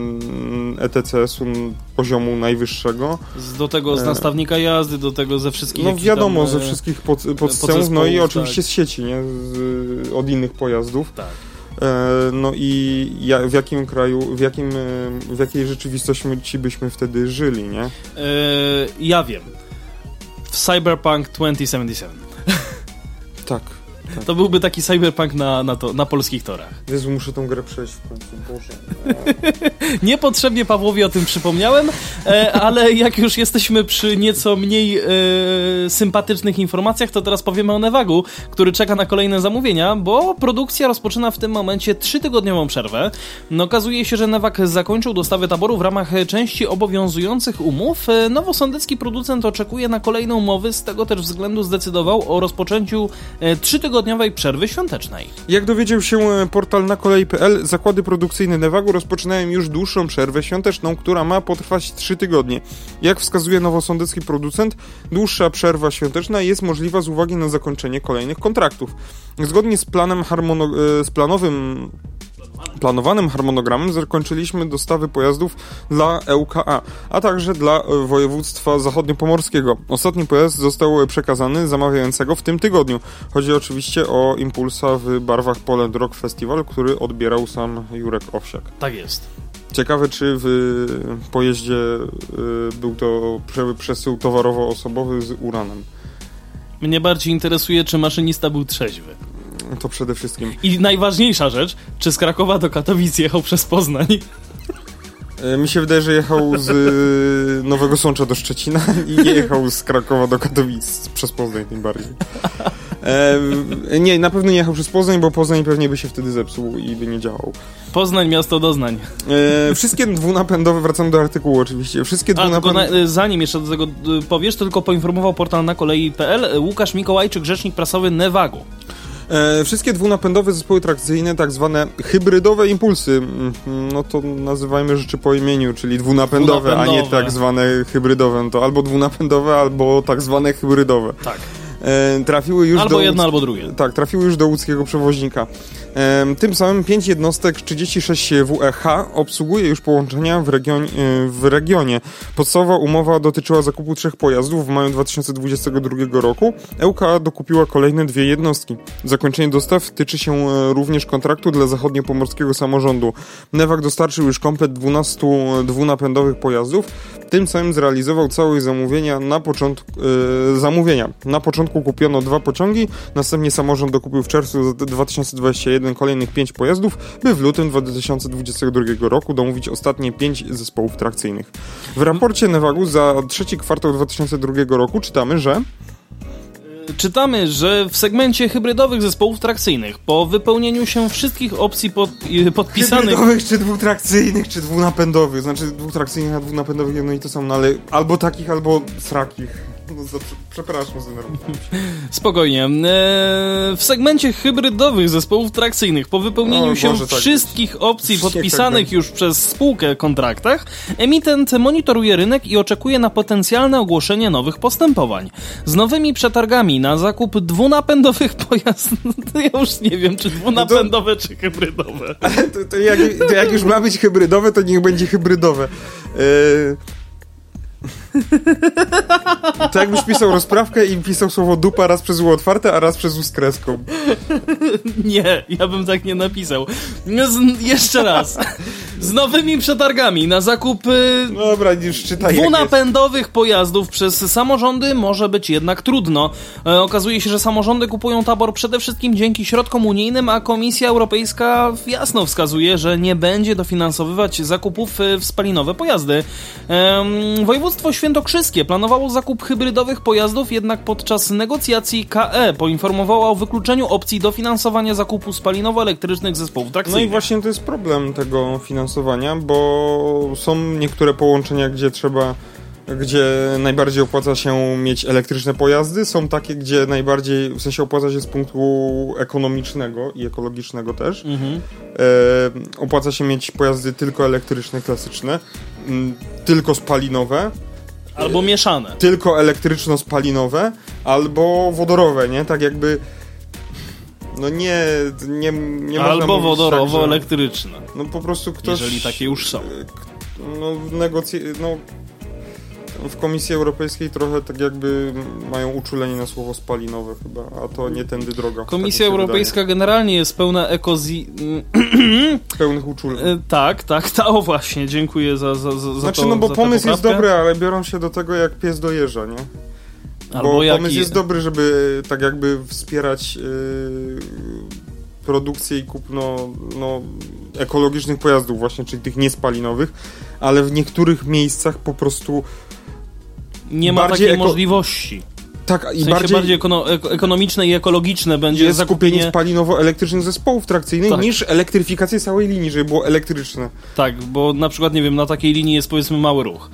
ETCS-u poziomu najwyższego. Do tego z nastawnika jazdy, do tego ze wszystkich... No wiadomo, tam, ze wszystkich podsystemów, no i oczywiście tak. Z sieci, nie? Od innych pojazdów. Tak. No i w jakim kraju, w jakiej rzeczywistości byśmy wtedy żyli, nie? Ja wiem. W Cyberpunk 2077. Tak. Tak. To byłby taki cyberpunk na polskich torach. Jezu, muszę tą grę przejść w końcu, Boże. Niepotrzebnie Pawłowi o tym przypomniałem, ale jak już jesteśmy przy nieco mniej sympatycznych informacjach, to teraz powiemy o Newagu, który czeka na kolejne zamówienia, bo produkcja rozpoczyna w tym momencie 3-tygodniową przerwę. No, okazuje się, że Newag zakończył dostawę taboru w ramach części obowiązujących umów. Nowosądecki producent oczekuje na kolejne umowy, z tego też względu zdecydował o rozpoczęciu 3-tygodniowej przerwy świątecznej. Jak dowiedział się portal nakolei.pl, zakłady produkcyjne Newagu rozpoczynają już dłuższą przerwę świąteczną, która ma potrwać 3 tygodnie. Jak wskazuje nowosądecki producent, dłuższa przerwa świąteczna jest możliwa z uwagi na zakończenie kolejnych kontraktów. Zgodnie z planowanym harmonogramem zakończyliśmy dostawy pojazdów dla ŁKA, a także dla województwa zachodniopomorskiego. Ostatni pojazd został przekazany zamawiającego w tym tygodniu. Chodzi oczywiście o Impulsa w barwach Poland Rock Festival, który odbierał sam Jurek Owsiak. Tak jest. Ciekawe, czy w pojeździe był to przesył towarowo-osobowy z uranem. Mnie bardziej interesuje, czy maszynista był trzeźwy. To przede wszystkim. I najważniejsza rzecz, czy z Krakowa do Katowic jechał przez Poznań? Mi się wydaje, że jechał z Nowego Sącza do Szczecina i nie jechał z Krakowa do Katowic przez Poznań tym bardziej. Nie, na pewno nie jechał przez Poznań, bo Poznań pewnie by się wtedy zepsuł i by nie działał. Poznań, miasto doznań. Wszystkie dwunapędowe, wracam do artykułu oczywiście, wszystkie dwunapędowe... Zanim jeszcze do tego powiesz, to tylko poinformował portal nakolei.pl Łukasz Mikołajczyk, rzecznik prasowy Newagu. Wszystkie dwunapędowe zespoły trakcyjne, tak zwane hybrydowe impulsy, no to nazywajmy rzeczy po imieniu, czyli dwunapędowe, a nie tak zwane hybrydowe, no to albo dwunapędowe, albo tak zwane hybrydowe. Tak. Trafiły już albo jedno, albo drugie. Tak, trafiły już do łódzkiego przewoźnika. Tym samym 5 jednostek 36 WEH obsługuje już połączenia w regionie. Podstawowa umowa dotyczyła zakupu 3 pojazdów w maju 2022 roku. ŁKA dokupiła kolejne 2 jednostki. Zakończenie dostaw tyczy się również kontraktu dla zachodniopomorskiego samorządu. Newag dostarczył już komplet 12 dwunapędowych pojazdów. Tym samym zrealizował całe zamówienia Na początku kupiono 2 pociągi, następnie samorząd dokupił w czerwcu 2021 kolejnych 5 pojazdów, by w lutym 2022 roku domówić ostatnie 5 zespołów trakcyjnych. W raporcie Newagu za trzeci kwartał 2002 roku czytamy, że w segmencie hybrydowych zespołów trakcyjnych po wypełnieniu się wszystkich opcji podpisanych... Hybrydowych czy dwutrakcyjnych, czy dwunapędowych. Znaczy dwutrakcyjnych, a dwunapędowych jedno i to samo, no ale albo takich, albo srakich. No, przepraszam, zdenerwowałem się. Spokojnie. W segmencie hybrydowych zespołów trakcyjnych po wypełnieniu wszystkich opcji podpisanych już przez spółkę kontraktach, emitent monitoruje rynek i oczekuje na potencjalne ogłoszenie nowych postępowań. Z nowymi przetargami na zakup dwunapędowych pojazdów, ja już nie wiem, czy dwunapędowe, czy hybrydowe. To jak już ma być hybrydowe, to niech będzie hybrydowe. To jakbyś pisał rozprawkę i pisał słowo dupa raz przez u otwarte, a raz przez u z kreską. Nie, ja bym tak nie napisał. Jeszcze raz. z nowymi przetargami na zakup dwunapędowych pojazdów przez samorządy może być jednak trudno. Okazuje się, że samorządy kupują tabor przede wszystkim dzięki środkom unijnym, a Komisja Europejska jasno wskazuje, że nie będzie dofinansowywać zakupów w spalinowe pojazdy. Województwo świętokrzyskie planowało zakup hybrydowych pojazdów, jednak podczas negocjacji KE poinformowała o wykluczeniu opcji dofinansowania zakupu spalinowo-elektrycznych zespołów trakcyjnych. No i właśnie to jest problem tego finansowania, bo są niektóre połączenia, gdzie najbardziej opłaca się mieć elektryczne pojazdy, są takie, gdzie najbardziej, w sensie opłaca się z punktu ekonomicznego i ekologicznego też, opłaca się mieć pojazdy tylko elektryczne, klasyczne, tylko spalinowe, albo mieszane, tylko elektryczno-spalinowe, albo wodorowe, nie? Tak jakby no nie można albo wodorowo-elektryczne. Tak, no po prostu ktoś... Jeżeli takie już są. No w Komisji Europejskiej trochę tak jakby mają uczulenie na słowo spalinowe chyba, a to nie tędy droga. Komisja Europejska generalnie jest pełna pełnych uczuleń. Tak, właśnie, dziękuję za znaczy, no bo pomysł jest dobry, ale biorą się do tego jak pies do jeża, nie? Pomysł jest dobry, żeby tak jakby wspierać produkcję i kupno ekologicznych pojazdów właśnie, czyli tych niespalinowych, ale w niektórych miejscach po prostu nie ma takiej możliwości. Tak, i w sensie bardziej ekonomiczne i ekologiczne będzie jest zakupienie spalinowo-elektrycznych zespołów trakcyjnych niż elektryfikację całej linii, żeby było elektryczne. Tak, bo na przykład, nie wiem, na takiej linii jest powiedzmy mały ruch.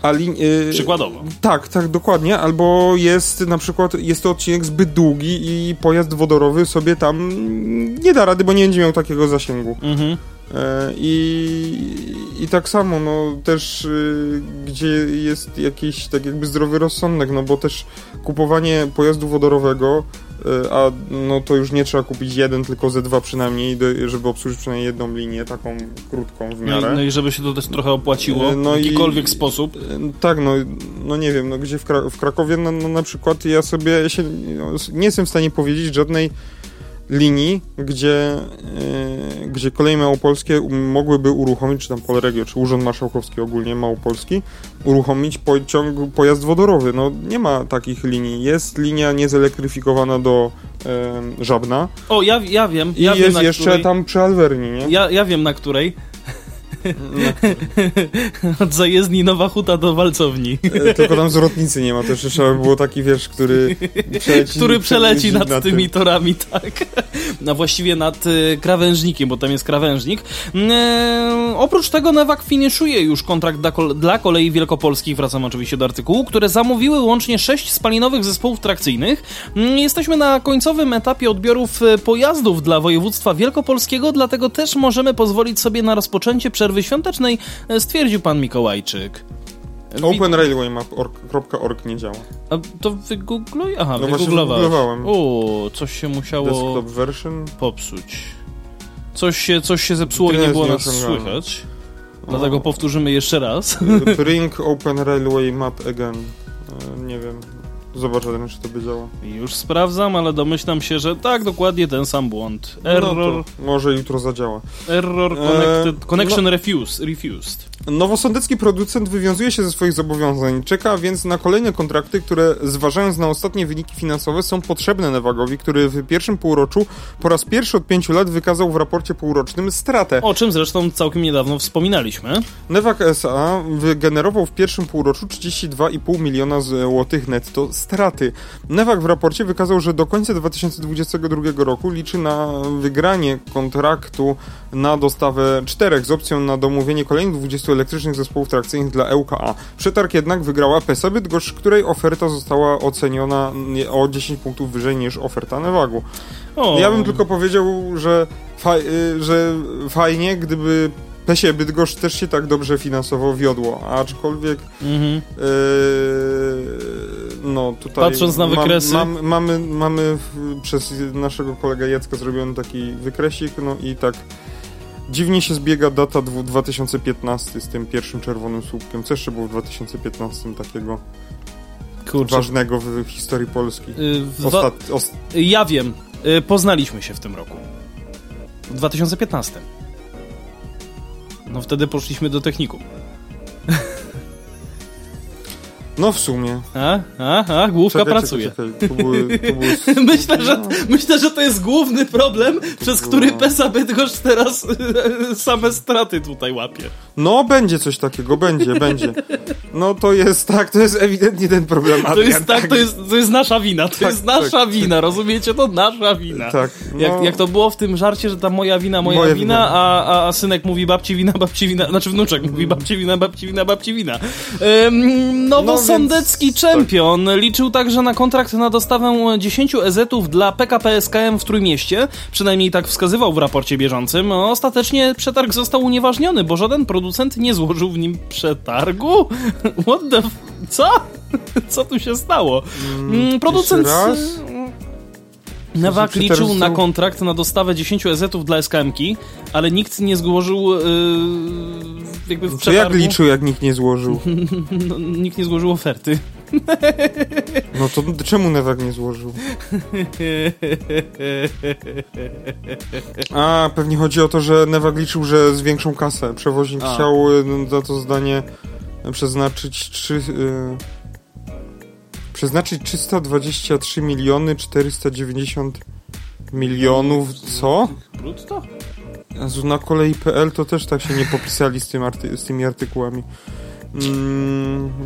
Przykładowo. Tak, dokładnie. Albo jest na przykład, jest to odcinek zbyt długi i pojazd wodorowy sobie tam nie da rady, bo nie będzie miał takiego zasięgu. Mhm. I tak samo, też gdzie jest jakiś tak jakby zdrowy rozsądek, bo też kupowanie pojazdu wodorowego, a to już nie trzeba kupić jeden, tylko ze dwa przynajmniej, żeby obsłużyć przynajmniej jedną linię, taką krótką w miarę. No i żeby się to też trochę opłaciło w jakikolwiek sposób. Tak, nie wiem, gdzie w Krakowie na przykład ja sobie nie jestem w stanie powiedzieć żadnej linii, gdzie Koleje Małopolskie mogłyby uruchomić, czy tam Polregio, czy Urząd Marszałkowski ogólnie Małopolski, uruchomić pojazd wodorowy. Nie ma takich linii. Jest linia niezelektryfikowana do Żabna. O, ja wiem. I jest wiem, jeszcze której... tam przy Alwerni, nie? Ja wiem, na której. Od zajezdni Nowa Huta do Walcowni. Tylko tam zwrotnicy nie ma też. Trzeba by było taki wiersz, który przeleci nad tymi torami, tak. A właściwie nad krawężnikiem, bo tam jest krawężnik. Oprócz tego Newag finiszuje już kontrakt dla Kolei Wielkopolskich, wracam oczywiście do artykułu, które zamówiły łącznie 6 spalinowych zespołów trakcyjnych. Jesteśmy na końcowym etapie odbiorów pojazdów dla województwa wielkopolskiego, dlatego też możemy pozwolić sobie na rozpoczęcie przerwy świątecznej, stwierdził pan Mikołajczyk. OpenRailwayMap.org nie działa. A to wygoogluj? Aha, wygooglowałem. Coś się musiało Desktop version popsuć. Coś się zepsuło i nie było nas słychać. Dlatego powtórzymy jeszcze raz. Bring Open Railway Map again. Nie wiem. Zobaczę, czy to by działało. Już sprawdzam, ale domyślam się, że tak, dokładnie ten sam błąd. Error. Może jutro zadziała. Error connection refused. Nowosądecki producent wywiązuje się ze swoich zobowiązań. Czeka więc na kolejne kontrakty, które zważając na ostatnie wyniki finansowe są potrzebne Newagowi, który w pierwszym półroczu po raz pierwszy od 5 lat wykazał w raporcie półrocznym stratę. O czym zresztą całkiem niedawno wspominaliśmy. Newag S.A. wygenerował w pierwszym półroczu 32,5 miliona złotych netto straty. Newag w raporcie wykazał, że do końca 2022 roku liczy na wygranie kontraktu na dostawę 4 z opcją na domówienie kolejnych 20 elektrycznych zespołów trakcyjnych dla ŁKA. Przetarg jednak wygrała PESA Bydgoszcz, której oferta została oceniona o 10 punktów wyżej niż oferta Newagu. Ja bym tylko powiedział, że fajnie, gdyby PESie Bydgoszcz też się tak dobrze finansowo wiodło, aczkolwiek tutaj patrząc na wykresy mamy przez naszego kolegę Jacka zrobiony taki wykresik, i tak dziwnie się zbiega data 2015 z tym pierwszym czerwonym słupkiem. Co jeszcze było w 2015 takiego ważnego w historii Polski? Ja wiem, poznaliśmy się w tym roku. W 2015. No wtedy poszliśmy do technikum. No w sumie. Główka pracuje. Myślę, że to jest główny problem, przez który PESA Bydgoszcz teraz same straty tutaj łapie. No będzie coś takiego, będzie. No to jest tak, to jest ewidentnie ten problem. Adrian, to jest nasza wina, to jest nasza wina, rozumiecie? To nasza wina. Tak, no. Jak to było w tym żarcie, że ta moja wina. A synek mówi babci wina, znaczy wnuczek mówi babci wina. Nowosądecki czempion liczył także na kontrakt na dostawę 10 EZ-ów dla PKP SKM w Trójmieście, przynajmniej tak wskazywał w raporcie bieżącym. Ostatecznie przetarg został unieważniony, bo żaden producent nie złożył w nim przetargu. Co tu się stało? Producent Newag liczył na kontrakt na dostawę 10 EZ-ów dla SKM-ki, ale nikt nie złożył jakby w przetargu. To jak liczył, jak nikt nie złożył? No, nikt nie złożył oferty. No to czemu Newag nie złożył? A, pewnie chodzi o to, że Newag liczył, że zwiększą kasę. Przewoźnik chciał za to zdanie przeznaczyć 323 miliony 490 milionów, co? Brutto? Na kolei.pl to też tak się nie popisali z tymi artykułami.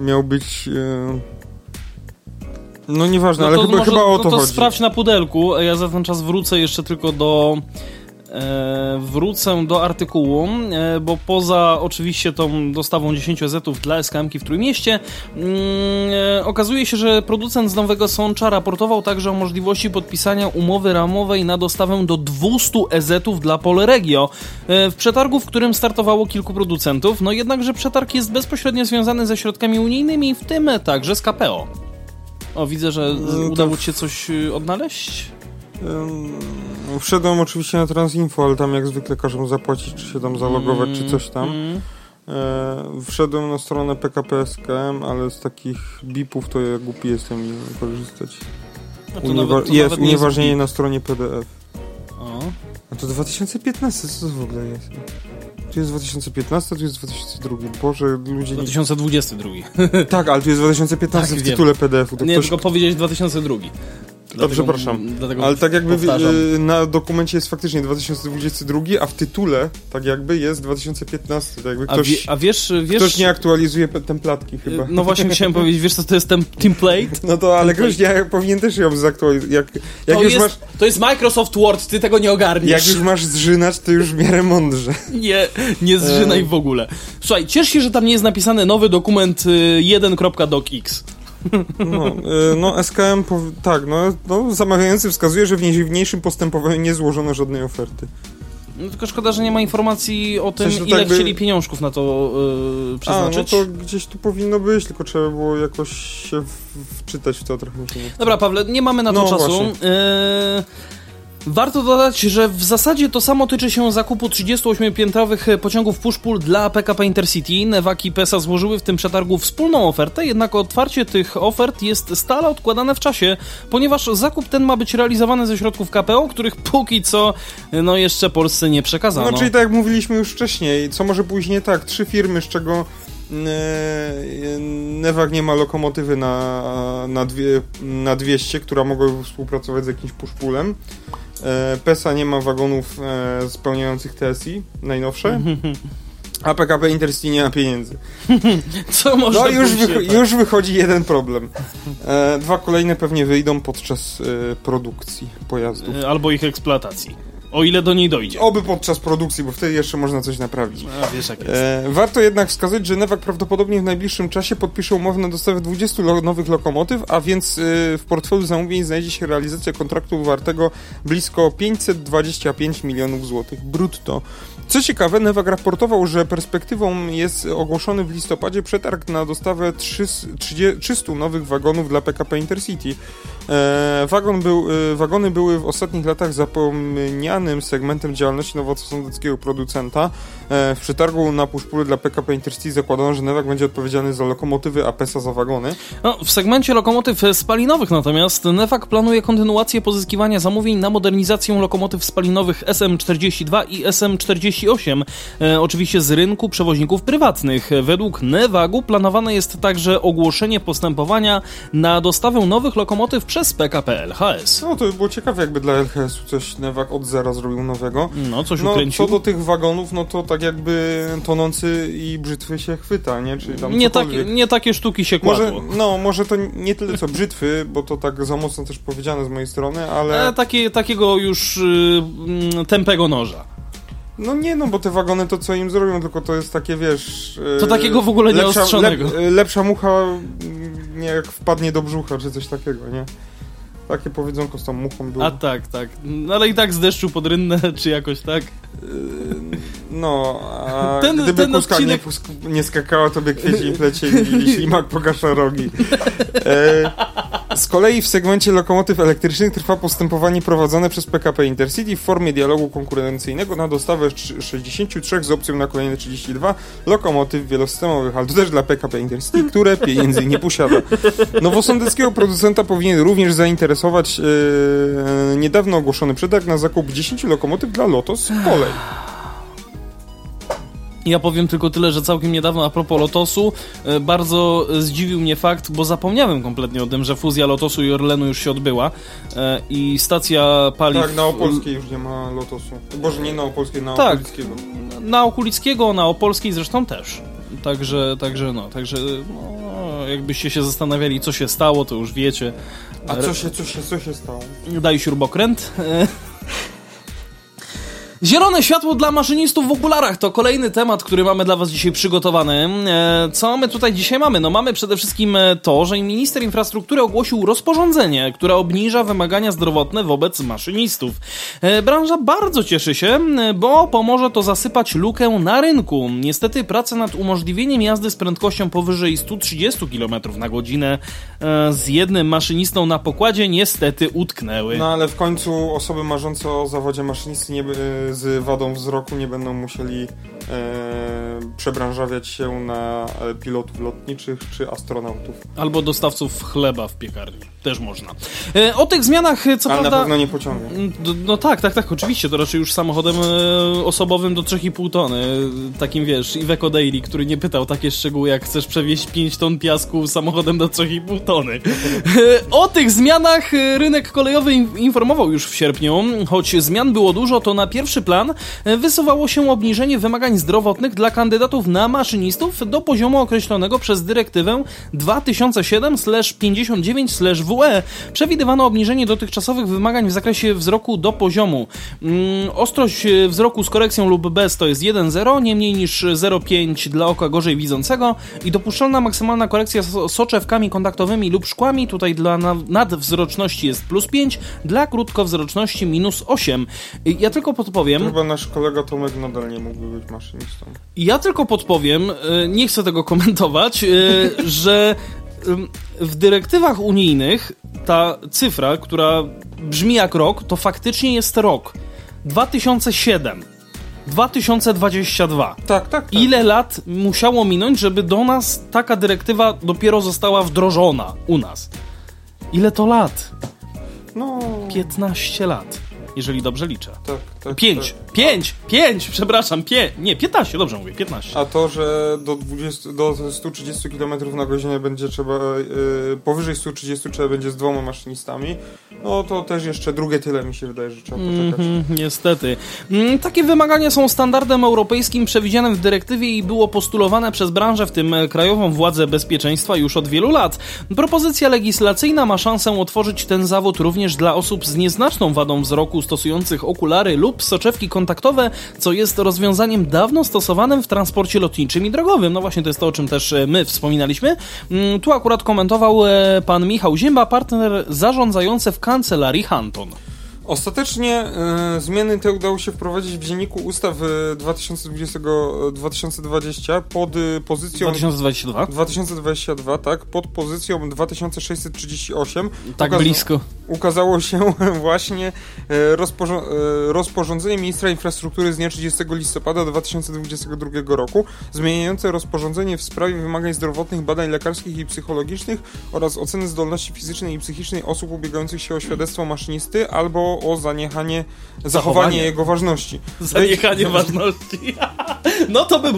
Miał być... No nieważne, ale chyba o to chodzi. To sprawdź na pudelku, ja za ten czas wrócę jeszcze tylko do... wrócę do artykułu, bo poza oczywiście tą dostawą 10 EZ-ów dla SKM-ki w Trójmieście okazuje się, że producent z Nowego Sącza raportował także o możliwości podpisania umowy ramowej na dostawę do 200 EZ-ów dla Polregio w przetargu, w którym startowało kilku producentów, no jednakże przetarg jest bezpośrednio związany ze środkami unijnymi, w tym także z KPO. O, widzę, że udało ci się coś odnaleźć? Wszedłem oczywiście na Transinfo, ale tam jak zwykle każą zapłacić, czy się tam zalogować, czy coś tam. Wszedłem na stronę PKP SKM, ale z takich bipów to ja głupi jestem nie korzystać. Jest unieważnienie na stronie PDF. A to 2015, co to w ogóle jest? Tu jest 2015, tu jest 2002. Boże, ludzie... 2022. Tak, ale tu jest 2015 tak, w tytule PDF-u. To nie, ktoś... tylko powiedzieć 2002. Przepraszam, ale tak jakby na dokumencie jest faktycznie 2022, a w tytule tak jakby jest 2015. Tak jakby ktoś, ktoś nie aktualizuje templatki chyba. No właśnie chciałem powiedzieć, wiesz co to jest template? No to ale ktoś powinien też ją zaktualizować. To jest Microsoft Word, ty tego nie ogarniesz. Jak już masz zrzynać, to już w miarę mądrze. Nie zrzynaj w ogóle. Słuchaj, ciesz się, że tam nie jest napisany nowy dokument 1.docx. No SKM, zamawiający wskazuje, że w niniejszym postępowaniu nie złożono żadnej oferty. No tylko szkoda, że nie ma informacji o tym, ile chcieli pieniążków na to przeznaczyć. No to gdzieś tu powinno być, tylko trzeba było jakoś się wczytać w to trochę. Dobra, Pawle, nie mamy na to czasu. Warto dodać, że w zasadzie to samo tyczy się zakupu 38-piętrowych pociągów push-pull dla PKP Intercity. Newag i PESA złożyły w tym przetargu wspólną ofertę, jednak otwarcie tych ofert jest stale odkładane w czasie, ponieważ zakup ten ma być realizowany ze środków KPO, których póki co jeszcze Polsce nie przekazano. No czyli tak jak mówiliśmy już wcześniej, co może później tak, 3 firmy, z czego Newag nie ma lokomotywy na 200, która mogłaby współpracować z jakimś push-pullem. PESA nie ma wagonów spełniających TSI, najnowsze, a PKP Intercity nie ma pieniędzy. Co może no już wychodzi jeden problem. Dwa kolejne pewnie wyjdą podczas produkcji pojazdów. Albo ich eksploatacji. O ile do niej dojdzie. Oby podczas produkcji, bo wtedy jeszcze można coś naprawić. Wiesz jak jest. Warto jednak wskazać, że Newag prawdopodobnie w najbliższym czasie podpisze umowę na dostawę 20 nowych lokomotyw, a więc w portfelu zamówień znajdzie się realizacja kontraktu wartego blisko 525 milionów złotych brutto. Co ciekawe, Newag raportował, że perspektywą jest ogłoszony w listopadzie przetarg na dostawę 300 nowych wagonów dla PKP Intercity. Wagony były w ostatnich latach zapomnianym segmentem działalności nowosądeckiego producenta. W przetargu na push-pull dla PKP Intercity zakładano, że Newag będzie odpowiedzialny za lokomotywy, a PESA za wagony. No, w segmencie lokomotyw spalinowych natomiast Newag planuje kontynuację pozyskiwania zamówień na modernizację lokomotyw spalinowych SM42 i SM48, oczywiście z rynku przewoźników prywatnych. Według Newagu planowane jest także ogłoszenie postępowania na dostawę nowych lokomotyw przez PKP LHS. No to by było ciekawe, jakby dla LHS-u coś Newag od zera zrobił nowego. No, coś ukręcił. Co do tych wagonów, no to tak jakby tonący i brzytwy się chwyta, nie? Czyli tam nie takie sztuki się kładło. Może to nie tyle co brzytwy, bo to tak za mocno też powiedziane z mojej strony, ale... Takiego już tępego noża. No nie, bo te wagony to co im zrobią, tylko to jest takie, wiesz... To takiego w ogóle nieostrzonego. Lepsza mucha, nie, jak wpadnie do brzucha, czy coś takiego, nie? Takie powiedzonko z tą muchą było. A tak. Ale i tak z deszczu pod rynnę, czy jakoś tak? A gdyby kuska odcinek... nie skakała, to by kwiecień plecieli i ślimak pogasza rogi. Z kolei w segmencie lokomotyw elektrycznych trwa postępowanie prowadzone przez PKP Intercity w formie dialogu konkurencyjnego na dostawę 63 z opcją na kolejne 32 lokomotyw wielosystemowych, ale to też dla PKP Intercity, które pieniędzy nie posiada. Nowosądeckiego producenta powinien również zainteresować niedawno ogłoszony przetarg na zakup 10 lokomotyw dla Lotus Kolej. Ja powiem tylko tyle, że całkiem niedawno a propos Lotosu bardzo zdziwił mnie fakt, bo zapomniałem kompletnie o tym, że fuzja Lotosu i Orlenu już się odbyła i stacja paliw... Tak, na Opolskiej już nie ma Lotosu. Boże, nie na Opolskiej, na Okulickiego. Tak, na Okulickiego, na Opolskiej zresztą też. Także, jakbyście się zastanawiali, co się stało, to już wiecie. A co się stało? Daj śrubokręt. Zielone światło dla maszynistów w okularach to kolejny temat, który mamy dla was dzisiaj przygotowany. Co my tutaj dzisiaj mamy? No mamy przede wszystkim to, że minister infrastruktury ogłosił rozporządzenie, które obniża wymagania zdrowotne wobec maszynistów. Branża bardzo cieszy się, bo pomoże to zasypać lukę na rynku. Niestety prace nad umożliwieniem jazdy z prędkością powyżej 130 km na godzinę z jednym maszynistą na pokładzie niestety utknęły. No ale w końcu osoby marzące o zawodzie maszynisty z wadą wzroku nie będą musieli przebranżawiać się na pilotów lotniczych czy astronautów. Albo dostawców chleba w piekarni. Też można. O tych zmianach, co ale prawda... Ale na pewno nie pociągnie. No tak, oczywiście. To raczej już samochodem osobowym do 3,5 tony. Takim, wiesz, Iveco Daily, który nie pytał takie szczegóły, jak chcesz przewieźć 5 ton piasku samochodem do 3,5 tony. O tych zmianach rynek kolejowy informował już w sierpniu. Choć zmian było dużo, to na pierwszy plan wysuwało się obniżenie wymagań zdrowotnych dla kandydatów na maszynistów do poziomu określonego przez dyrektywę 2007/59/WE. Przewidywano obniżenie dotychczasowych wymagań w zakresie wzroku do poziomu ostrość wzroku z korekcją lub bez to jest 1,0, nie mniej niż 0,5 dla oka gorzej widzącego i dopuszczalna maksymalna korekcja soczewkami kontaktowymi lub szkłami, tutaj dla nadwzroczności jest +5, dla krótkowzroczności -8. Ja tylko podpowiem... Chyba nasz kolega Tomek nadal nie mógłby być maszynistą. Ja tylko podpowiem, nie chcę tego komentować, że w dyrektywach unijnych ta cyfra, która brzmi jak rok, to faktycznie jest rok. 2007. 2022. Tak. Ile lat musiało minąć, żeby do nas taka dyrektywa dopiero została wdrożona u nas? Ile to lat? 15 lat. Jeżeli dobrze liczę. Tak. 15, dobrze mówię, 15. A to, że do 130 km na godzinę będzie trzeba, powyżej 130 trzeba będzie z 2 maszynistami, no to też jeszcze drugie tyle mi się wydaje, że trzeba poczekać. Niestety. Takie wymagania są standardem europejskim przewidzianym w dyrektywie i było postulowane przez branżę, w tym Krajową Władzę Bezpieczeństwa już od wielu lat. Propozycja legislacyjna ma szansę otworzyć ten zawód również dla osób z nieznaczną wadą wzroku stosujących okulary lub soczewki kontaktowe, co jest rozwiązaniem dawno stosowanym w transporcie lotniczym i drogowym. No właśnie, to jest to, o czym też my wspominaliśmy. Tu akurat komentował pan Michał Zięba, partner zarządzający w kancelarii Hanton. Ostatecznie zmiany te udało się wprowadzić w Dzienniku Ustaw 2020 pod pozycją... 2022? 2022, tak, pod pozycją 2638. Tak blisko. Ukazało się właśnie rozporządzenie Ministra Infrastruktury z dnia 30 listopada 2022 roku, zmieniające rozporządzenie w sprawie wymagań zdrowotnych, badań lekarskich i psychologicznych oraz oceny zdolności fizycznej i psychicznej osób ubiegających się o świadectwo maszynisty albo o zachowanie jego ważności. Zaniechanie ważności. No to by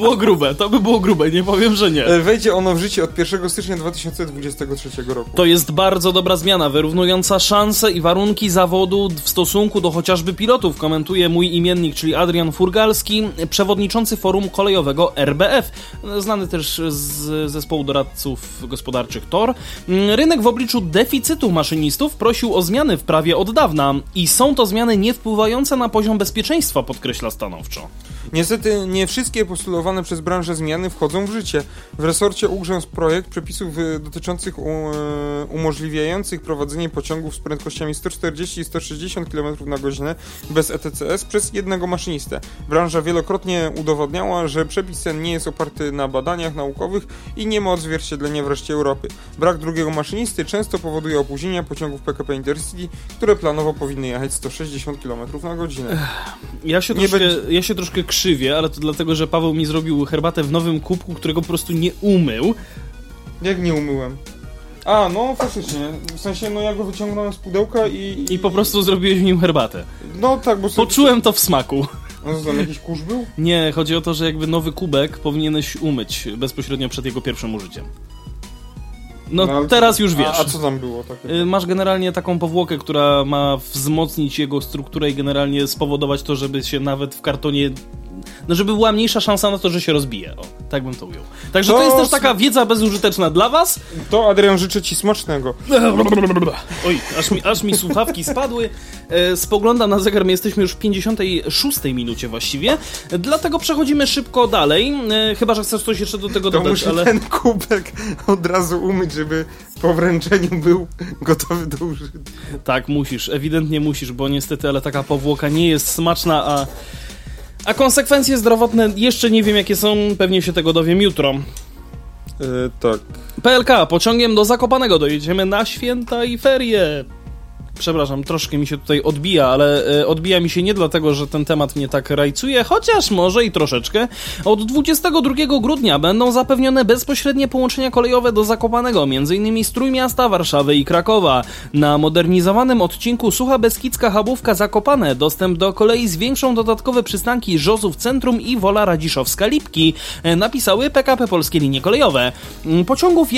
było grube, nie powiem, że nie. Wejdzie ono w życie od 1 stycznia 2023 roku. To jest bardzo dobra zmiana, wyrównująca szanse i warunki zawodu w stosunku do chociażby pilotów, komentuje mój imiennik, czyli Adrian Furgalski, przewodniczący Forum Kolejowego RBF, znany też z zespołu doradców gospodarczych Tor. Rynek w obliczu deficytu maszynistów prosił o zmiany w prawie od dawna i są to zmiany nie wpływające na poziom bezpieczeństwa, podkreśla stanowczo. Niestety nie wszystkie postulowane przez branżę zmiany wchodzą w życie. W resorcie ugrzęzł projekt przepisów dotyczących umożliwiających prowadzenie pociągów z prędkościami 140 i 160 km na godzinę bez ETCS przez jednego maszynistę. Branża wielokrotnie udowadniała, że przepis ten nie jest oparty na badaniach naukowych i nie ma odzwierciedlenia w reszcie Europy. Brak drugiego maszynisty często powoduje opóźnienia pociągów PKP Intercity, które planowo powinny jechać 160 km na godzinę. Ja się troszkę krzywię, ale to dlatego, że Paweł mi zrobił herbatę w nowym kubku, którego po prostu nie umył. Jak nie umyłem? A, no faktycznie. W sensie, no ja go wyciągnąłem z pudełka i po prostu zrobiłeś w nim herbatę. No tak, bo... Poczułem to w smaku. No co tam, jakiś kurz był? Nie, chodzi o to, że jakby nowy kubek powinieneś umyć bezpośrednio przed jego pierwszym użyciem. No teraz już wiesz. A co tam było? Takie? Masz generalnie taką powłokę, która ma wzmocnić jego strukturę i generalnie spowodować to, żeby się nawet w kartonie... No żeby była mniejsza szansa na to, że się rozbije. O, tak bym to ujął. Także to jest też taka wiedza bezużyteczna dla was. To, Adrian, życzę ci smacznego. Oj, aż mi słuchawki spadły. Spoglądam na zegar, my jesteśmy już w 56 minucie właściwie. Dlatego przechodzimy szybko dalej. Chyba że chcesz coś jeszcze do tego dodać, muszę ale... ten kubek od razu umyć, żeby po wręczeniu był gotowy do użytku. Tak, musisz. Ewidentnie musisz, bo niestety, ale taka powłoka nie jest smaczna, a konsekwencje zdrowotne jeszcze nie wiem jakie są, pewnie się tego dowiem jutro. Tak. PLK, pociągiem do Zakopanego dojedziemy na święta i ferie. Przepraszam, troszkę mi się tutaj odbija, ale odbija mi się nie dlatego, że ten temat mnie tak rajcuje, chociaż może i troszeczkę. Od 22 grudnia będą zapewnione bezpośrednie połączenia kolejowe do Zakopanego, m.in. z Trójmiasta, Warszawy i Krakowa. Na modernizowanym odcinku Sucha Beskidzka-Chabówka Zakopane dostęp do kolei zwiększą dodatkowe przystanki Rzozów Centrum i Wola Radziszowska-Lipki, napisały PKP Polskie Linie Kolejowe. Pociągów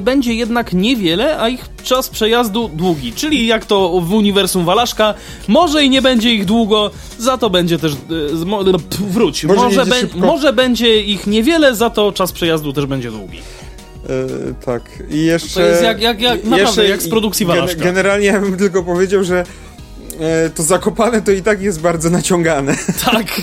będzie jednak niewiele, a ich czas przejazdu długi, czyli jak to w uniwersum Walaszka, może i nie będzie ich długo, za to będzie też... Może będzie ich niewiele, za to czas przejazdu też będzie długi. Tak. I jeszcze... To jest jak z produkcji Walaszka. Generalnie ja bym tylko powiedział, że to Zakopane to i tak jest bardzo naciągane.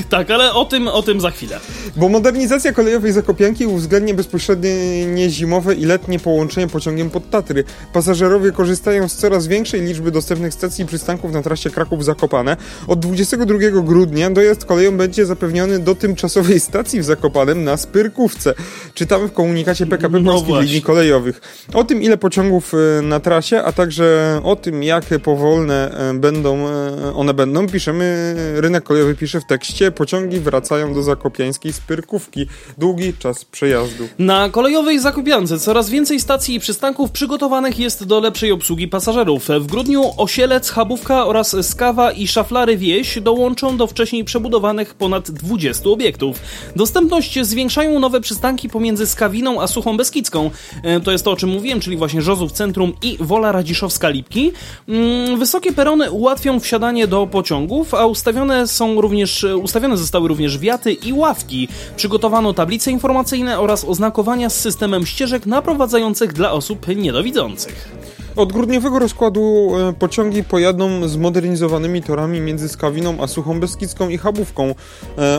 Tak, ale o tym za chwilę. Bo modernizacja kolejowej Zakopianki uwzględnia bezpośrednie zimowe i letnie połączenie pociągiem pod Tatry. Pasażerowie korzystają z coraz większej liczby dostępnych stacji i przystanków na trasie Kraków-Zakopane. Od 22 grudnia dojazd koleją będzie zapewniony do tymczasowej stacji w Zakopanem na Spyrkówce. Czytamy w komunikacie PKP Polskich Linii Kolejowych. O tym, ile pociągów na trasie, a także o tym, jak powolne one będą, piszemy, Rynek Kolejowy pisze w tekście, pociągi wracają do zakopiańskiej Spyrkówki. Długi czas przejazdu. Na kolejowej Zakopiance coraz więcej stacji i przystanków przygotowanych jest do lepszej obsługi pasażerów. W grudniu Osielec, Chabówka oraz Skawa i Szaflary Wieś dołączą do wcześniej przebudowanych ponad 20 obiektów. Dostępność zwiększają nowe przystanki pomiędzy Skawiną a Suchą Beskidzką. To jest to, o czym mówiłem, czyli właśnie Rzozów Centrum i Wola Radziszowska-Lipki. Wysokie perony ułatwią wsiadanie do pociągów, a ustawione zostały również wiaty i ławki. Przygotowano tablice informacyjne oraz oznakowania z systemem ścieżek naprowadzających dla osób niedowidzących. Od grudniowego rozkładu pociągi pojadą zmodernizowanymi torami między Skawiną a Suchą Beskidzką i Chabówką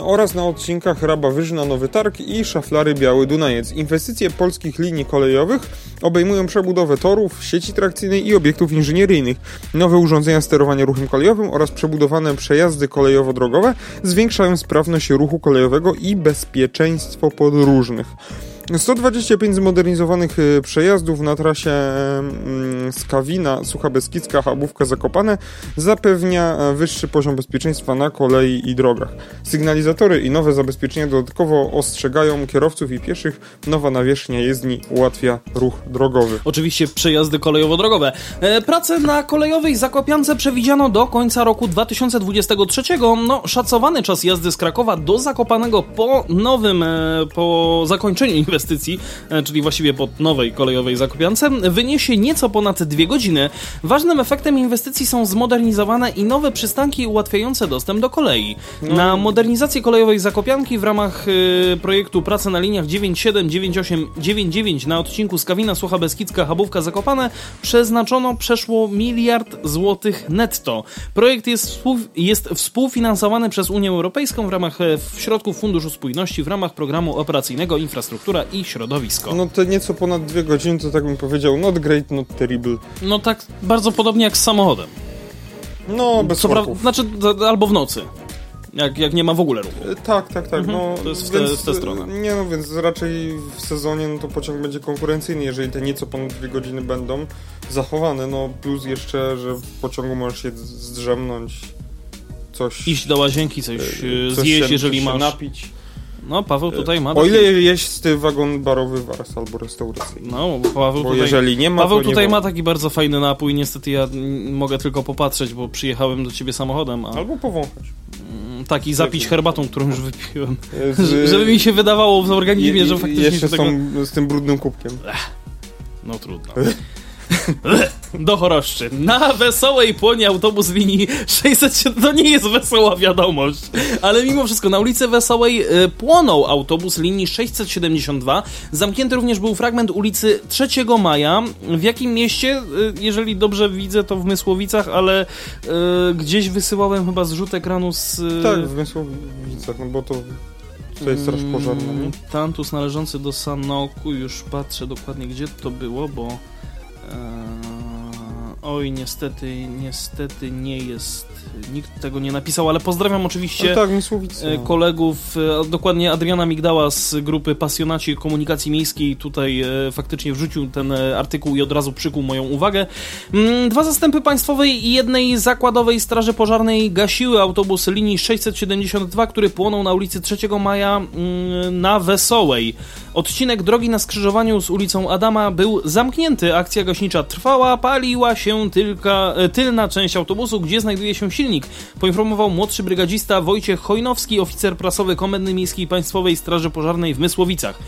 oraz na odcinkach Rabawyżna - Nowy Targ i Szaflary - Biały Dunajec. Inwestycje polskich linii kolejowych obejmują przebudowę torów, sieci trakcyjnej i obiektów inżynieryjnych, nowe urządzenia sterowania ruchem kolejowym oraz przebudowane przejazdy kolejowo-drogowe zwiększają sprawność ruchu kolejowego i bezpieczeństwo podróżnych. 125 zmodernizowanych przejazdów na trasie Skawina, Sucha Beskidzka, Chabówka, Zakopane zapewnia wyższy poziom bezpieczeństwa na kolei i drogach. Sygnalizatory i nowe zabezpieczenia dodatkowo ostrzegają kierowców i pieszych. Nowa nawierzchnia jezdni ułatwia ruch drogowy. Oczywiście przejazdy kolejowo-drogowe. Prace na kolejowej Zakopiance przewidziano do końca roku 2023. Szacowany czas jazdy z Krakowa do Zakopanego po zakończeniu inwestycji, czyli właściwie po nowej kolejowej Zakopiance, wyniesie nieco ponad 2 godziny. Ważnym efektem inwestycji są zmodernizowane i nowe przystanki ułatwiające dostęp do kolei. Na modernizację kolejowej Zakopianki w ramach projektu prace na liniach 97, 98, 99 na odcinku Skawina, Sucha Beskidzka, Chabówka, Zakopane przeznaczono przeszło 1 miliard złotych netto. Projekt jest współfinansowany przez Unię Europejską w ramach środków Funduszu Spójności w ramach programu operacyjnego Infrastruktura i Środowisko. Te nieco ponad 2 godziny to, tak bym powiedział, not great, not terrible. Tak bardzo podobnie jak z samochodem. Bez korków. Albo w nocy. Jak nie ma w ogóle ruchu. Tak. To jest w tę stronę. Więc raczej w sezonie to pociąg będzie konkurencyjny, jeżeli te nieco ponad 2 godziny będą zachowane. Plus jeszcze, że w pociągu możesz się zdrzemnąć, coś... Iść do łazienki, coś zjeść, jeżeli masz... napić. Paweł tutaj ma... O ile jest wagon barowy wars albo restauracyjny. Paweł bo tutaj... jeżeli nie ma... Paweł tutaj ma taki bardzo fajny napój, niestety ja mogę tylko popatrzeć, bo przyjechałem do ciebie samochodem, Albo powąchać. Tak, i zapić herbatą, którą już wypiłem. Żeby mi się wydawało w organizmie, że faktycznie... Jeszcze z tym brudnym kubkiem. Trudno. Do Choroszczy. Na Wesołej płonie autobus linii 607. To nie jest wesoła wiadomość, ale mimo wszystko na ulicy Wesołej płonął autobus linii 672. Zamknięty również był fragment ulicy 3 Maja. W jakim mieście? Jeżeli dobrze widzę, to w Mysłowicach, ale gdzieś wysyłałem chyba zrzut ekranu z... Tak, w Mysłowicach, To jest Straż Pożarna. Tantus należący do Sanoku. Już patrzę dokładnie, gdzie to było, bo... niestety nie jest, nikt tego nie napisał, ale pozdrawiam oczywiście kolegów, dokładnie Adriana Migdała z grupy Pasjonaci Komunikacji Miejskiej, tutaj faktycznie wrzucił ten artykuł i od razu przykuł moją uwagę. 2 zastępy państwowej i 1 zakładowej straży pożarnej gasiły autobus linii 672, który płonął na ulicy 3 Maja na Wesołej. Odcinek drogi na skrzyżowaniu z ulicą Adama był zamknięty, akcja gaśnicza trwała, paliła się tylko tylna część autobusu, gdzie znajduje się silnik, poinformował młodszy brygadzista Wojciech Chojnowski, oficer prasowy Komendy Miejskiej Państwowej Straży Pożarnej w Mysłowicach.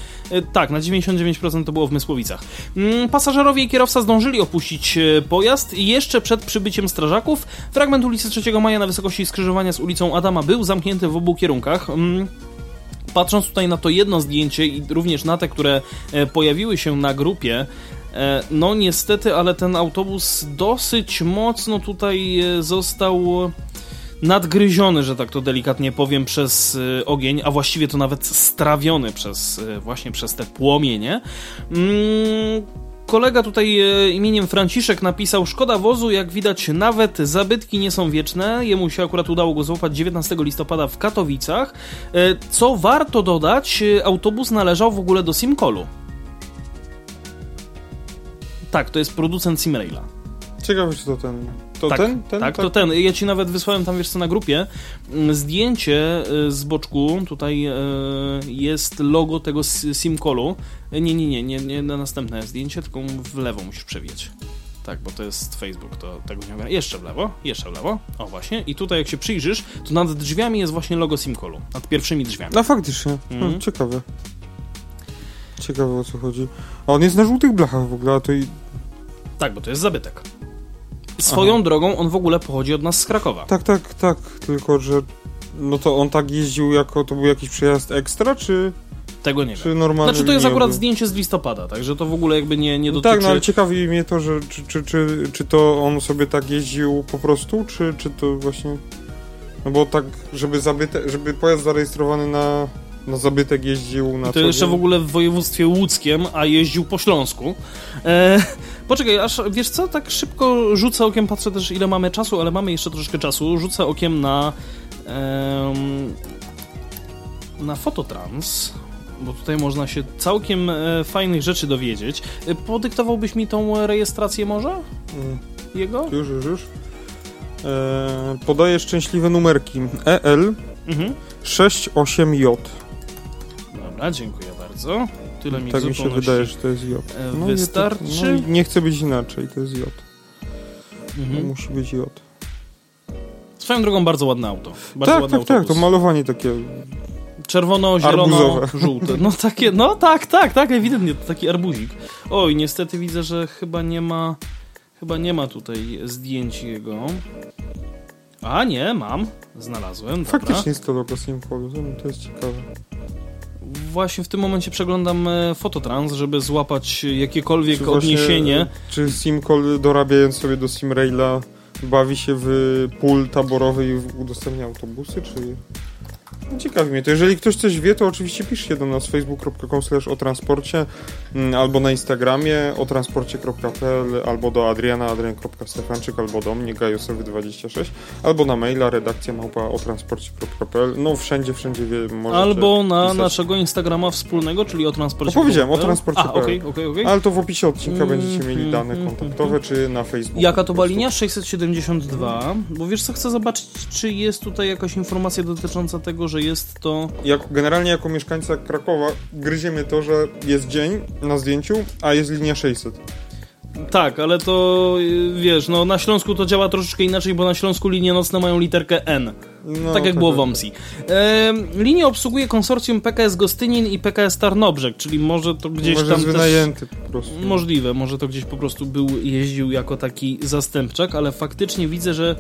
Tak, na 99% to było w Mysłowicach. Pasażerowie i kierowca zdążyli opuścić pojazd i jeszcze przed przybyciem strażaków fragment ulicy 3 Maja na wysokości skrzyżowania z ulicą Adama był zamknięty w obu kierunkach. Patrząc tutaj na to jedno zdjęcie i również na te, które pojawiły się na grupie, niestety, ale ten autobus dosyć mocno tutaj został nadgryziony, że tak to delikatnie powiem, przez ogień, a właściwie to nawet strawiony przez te płomienie. Kolega tutaj imieniem Franciszek napisał: szkoda wozu, jak widać nawet zabytki nie są wieczne. Jemu się akurat udało go złapać 19 listopada w Katowicach. Co warto dodać, autobus należał w ogóle do Simkolu. Tak, to jest producent SimRaila. Ciekawe, czy to ten... To ten. Ja ci nawet wysłałem tam, wiesz co, na grupie zdjęcie z boczku. Tutaj jest logo tego Simkolu. Nie, na następne zdjęcie, tylko w lewo musisz przewijać. Tak, bo to jest Facebook, to tego nie ogarnia. Jeszcze w lewo. O, właśnie. I tutaj jak się przyjrzysz, to nad drzwiami jest właśnie logo Simkolu. Nad pierwszymi drzwiami. Faktycznie. Ciekawe. Ciekawe, o co chodzi. A on jest na żółtych blachach w ogóle, a to i... Tak, bo to jest zabytek. Swoją drogą on w ogóle pochodzi od nas z Krakowa. Tak, tylko że... to on tak jeździł, jako to był jakiś przejazd ekstra, czy... Tego nie wiem. Znaczy to jest akurat zdjęcie z listopada, także to w ogóle jakby nie dotyczy... Tak, no ale ciekawi mnie to, że czy to on sobie tak jeździł po prostu, czy to właśnie... No bo tak, żeby pojazd zarejestrowany na zabytek jeździł na... I to jeszcze w ogóle w województwie łódzkiem, a jeździł po Śląsku. Poczekaj, aż wiesz co, tak szybko rzucę okiem, patrzę też ile mamy czasu, ale mamy jeszcze troszkę czasu, rzucę okiem na Fototrans, bo tutaj można się całkiem fajnych rzeczy dowiedzieć. Podyktowałbyś mi tą rejestrację może? Jego? Już. Podaję szczęśliwe numerki. EL 68J. Dobra, dziękuję bardzo. Tyle mi tak mi się wydaje, że to jest J. No, wystarczy. Nie chcę być inaczej, to jest J. No, musi być J. Swoją drogą bardzo ładne auto. Bardzo tak, ładne tak, to malowanie takie... Czerwono, zielono, arbuzowe. Żółte. No takie, tak, ewidentnie to taki arbuzik. Oj, niestety widzę, że chyba nie ma tutaj zdjęć jego. A nie, mam. Znalazłem. Dobra. Faktycznie jest to logo Simkolu, to jest ciekawe. Właśnie w tym momencie przeglądam Fototrans, żeby złapać jakiekolwiek odniesienie. Czy Simkol, dorabiając sobie do SimRaila, bawi się w pól taborowy i udostępnia autobusy, czy... No, ciekawi mnie to. Jeżeli ktoś coś wie, to oczywiście piszcie do nas facebook.com/otransporcie albo na Instagramie otransporcie.pl albo do adrian.stefańczyk albo do mnie gajosowy26 albo na maila redakcja@otransporcie.pl. No wszędzie możecie. Albo na pisać. Naszego Instagrama wspólnego, czyli otransporcie.pl. No, powiedziałem otransporcie.pl. Okay. Ale to w opisie odcinka będziecie mieli dane kontaktowe czy na Facebooku. Jaka to była linia? 672. Bo wiesz co, chcę zobaczyć, czy jest tutaj jakaś informacja dotycząca tego, że jest to... Generalnie jako mieszkańca Krakowa gryzie mnie to, że jest dzień na zdjęciu, a jest linia 600. Tak, ale to wiesz, no na Śląsku to działa troszeczkę inaczej, bo na Śląsku linie nocne mają literkę N. No, tak jak było w OMSI. Linię obsługuje konsorcjum PKS Gostynin i PKS Tarnobrzeg, czyli może to gdzieś może tam jest wynajęty po prostu. Możliwe, może to gdzieś po prostu jeździł jako taki zastępczak, ale faktycznie widzę, że...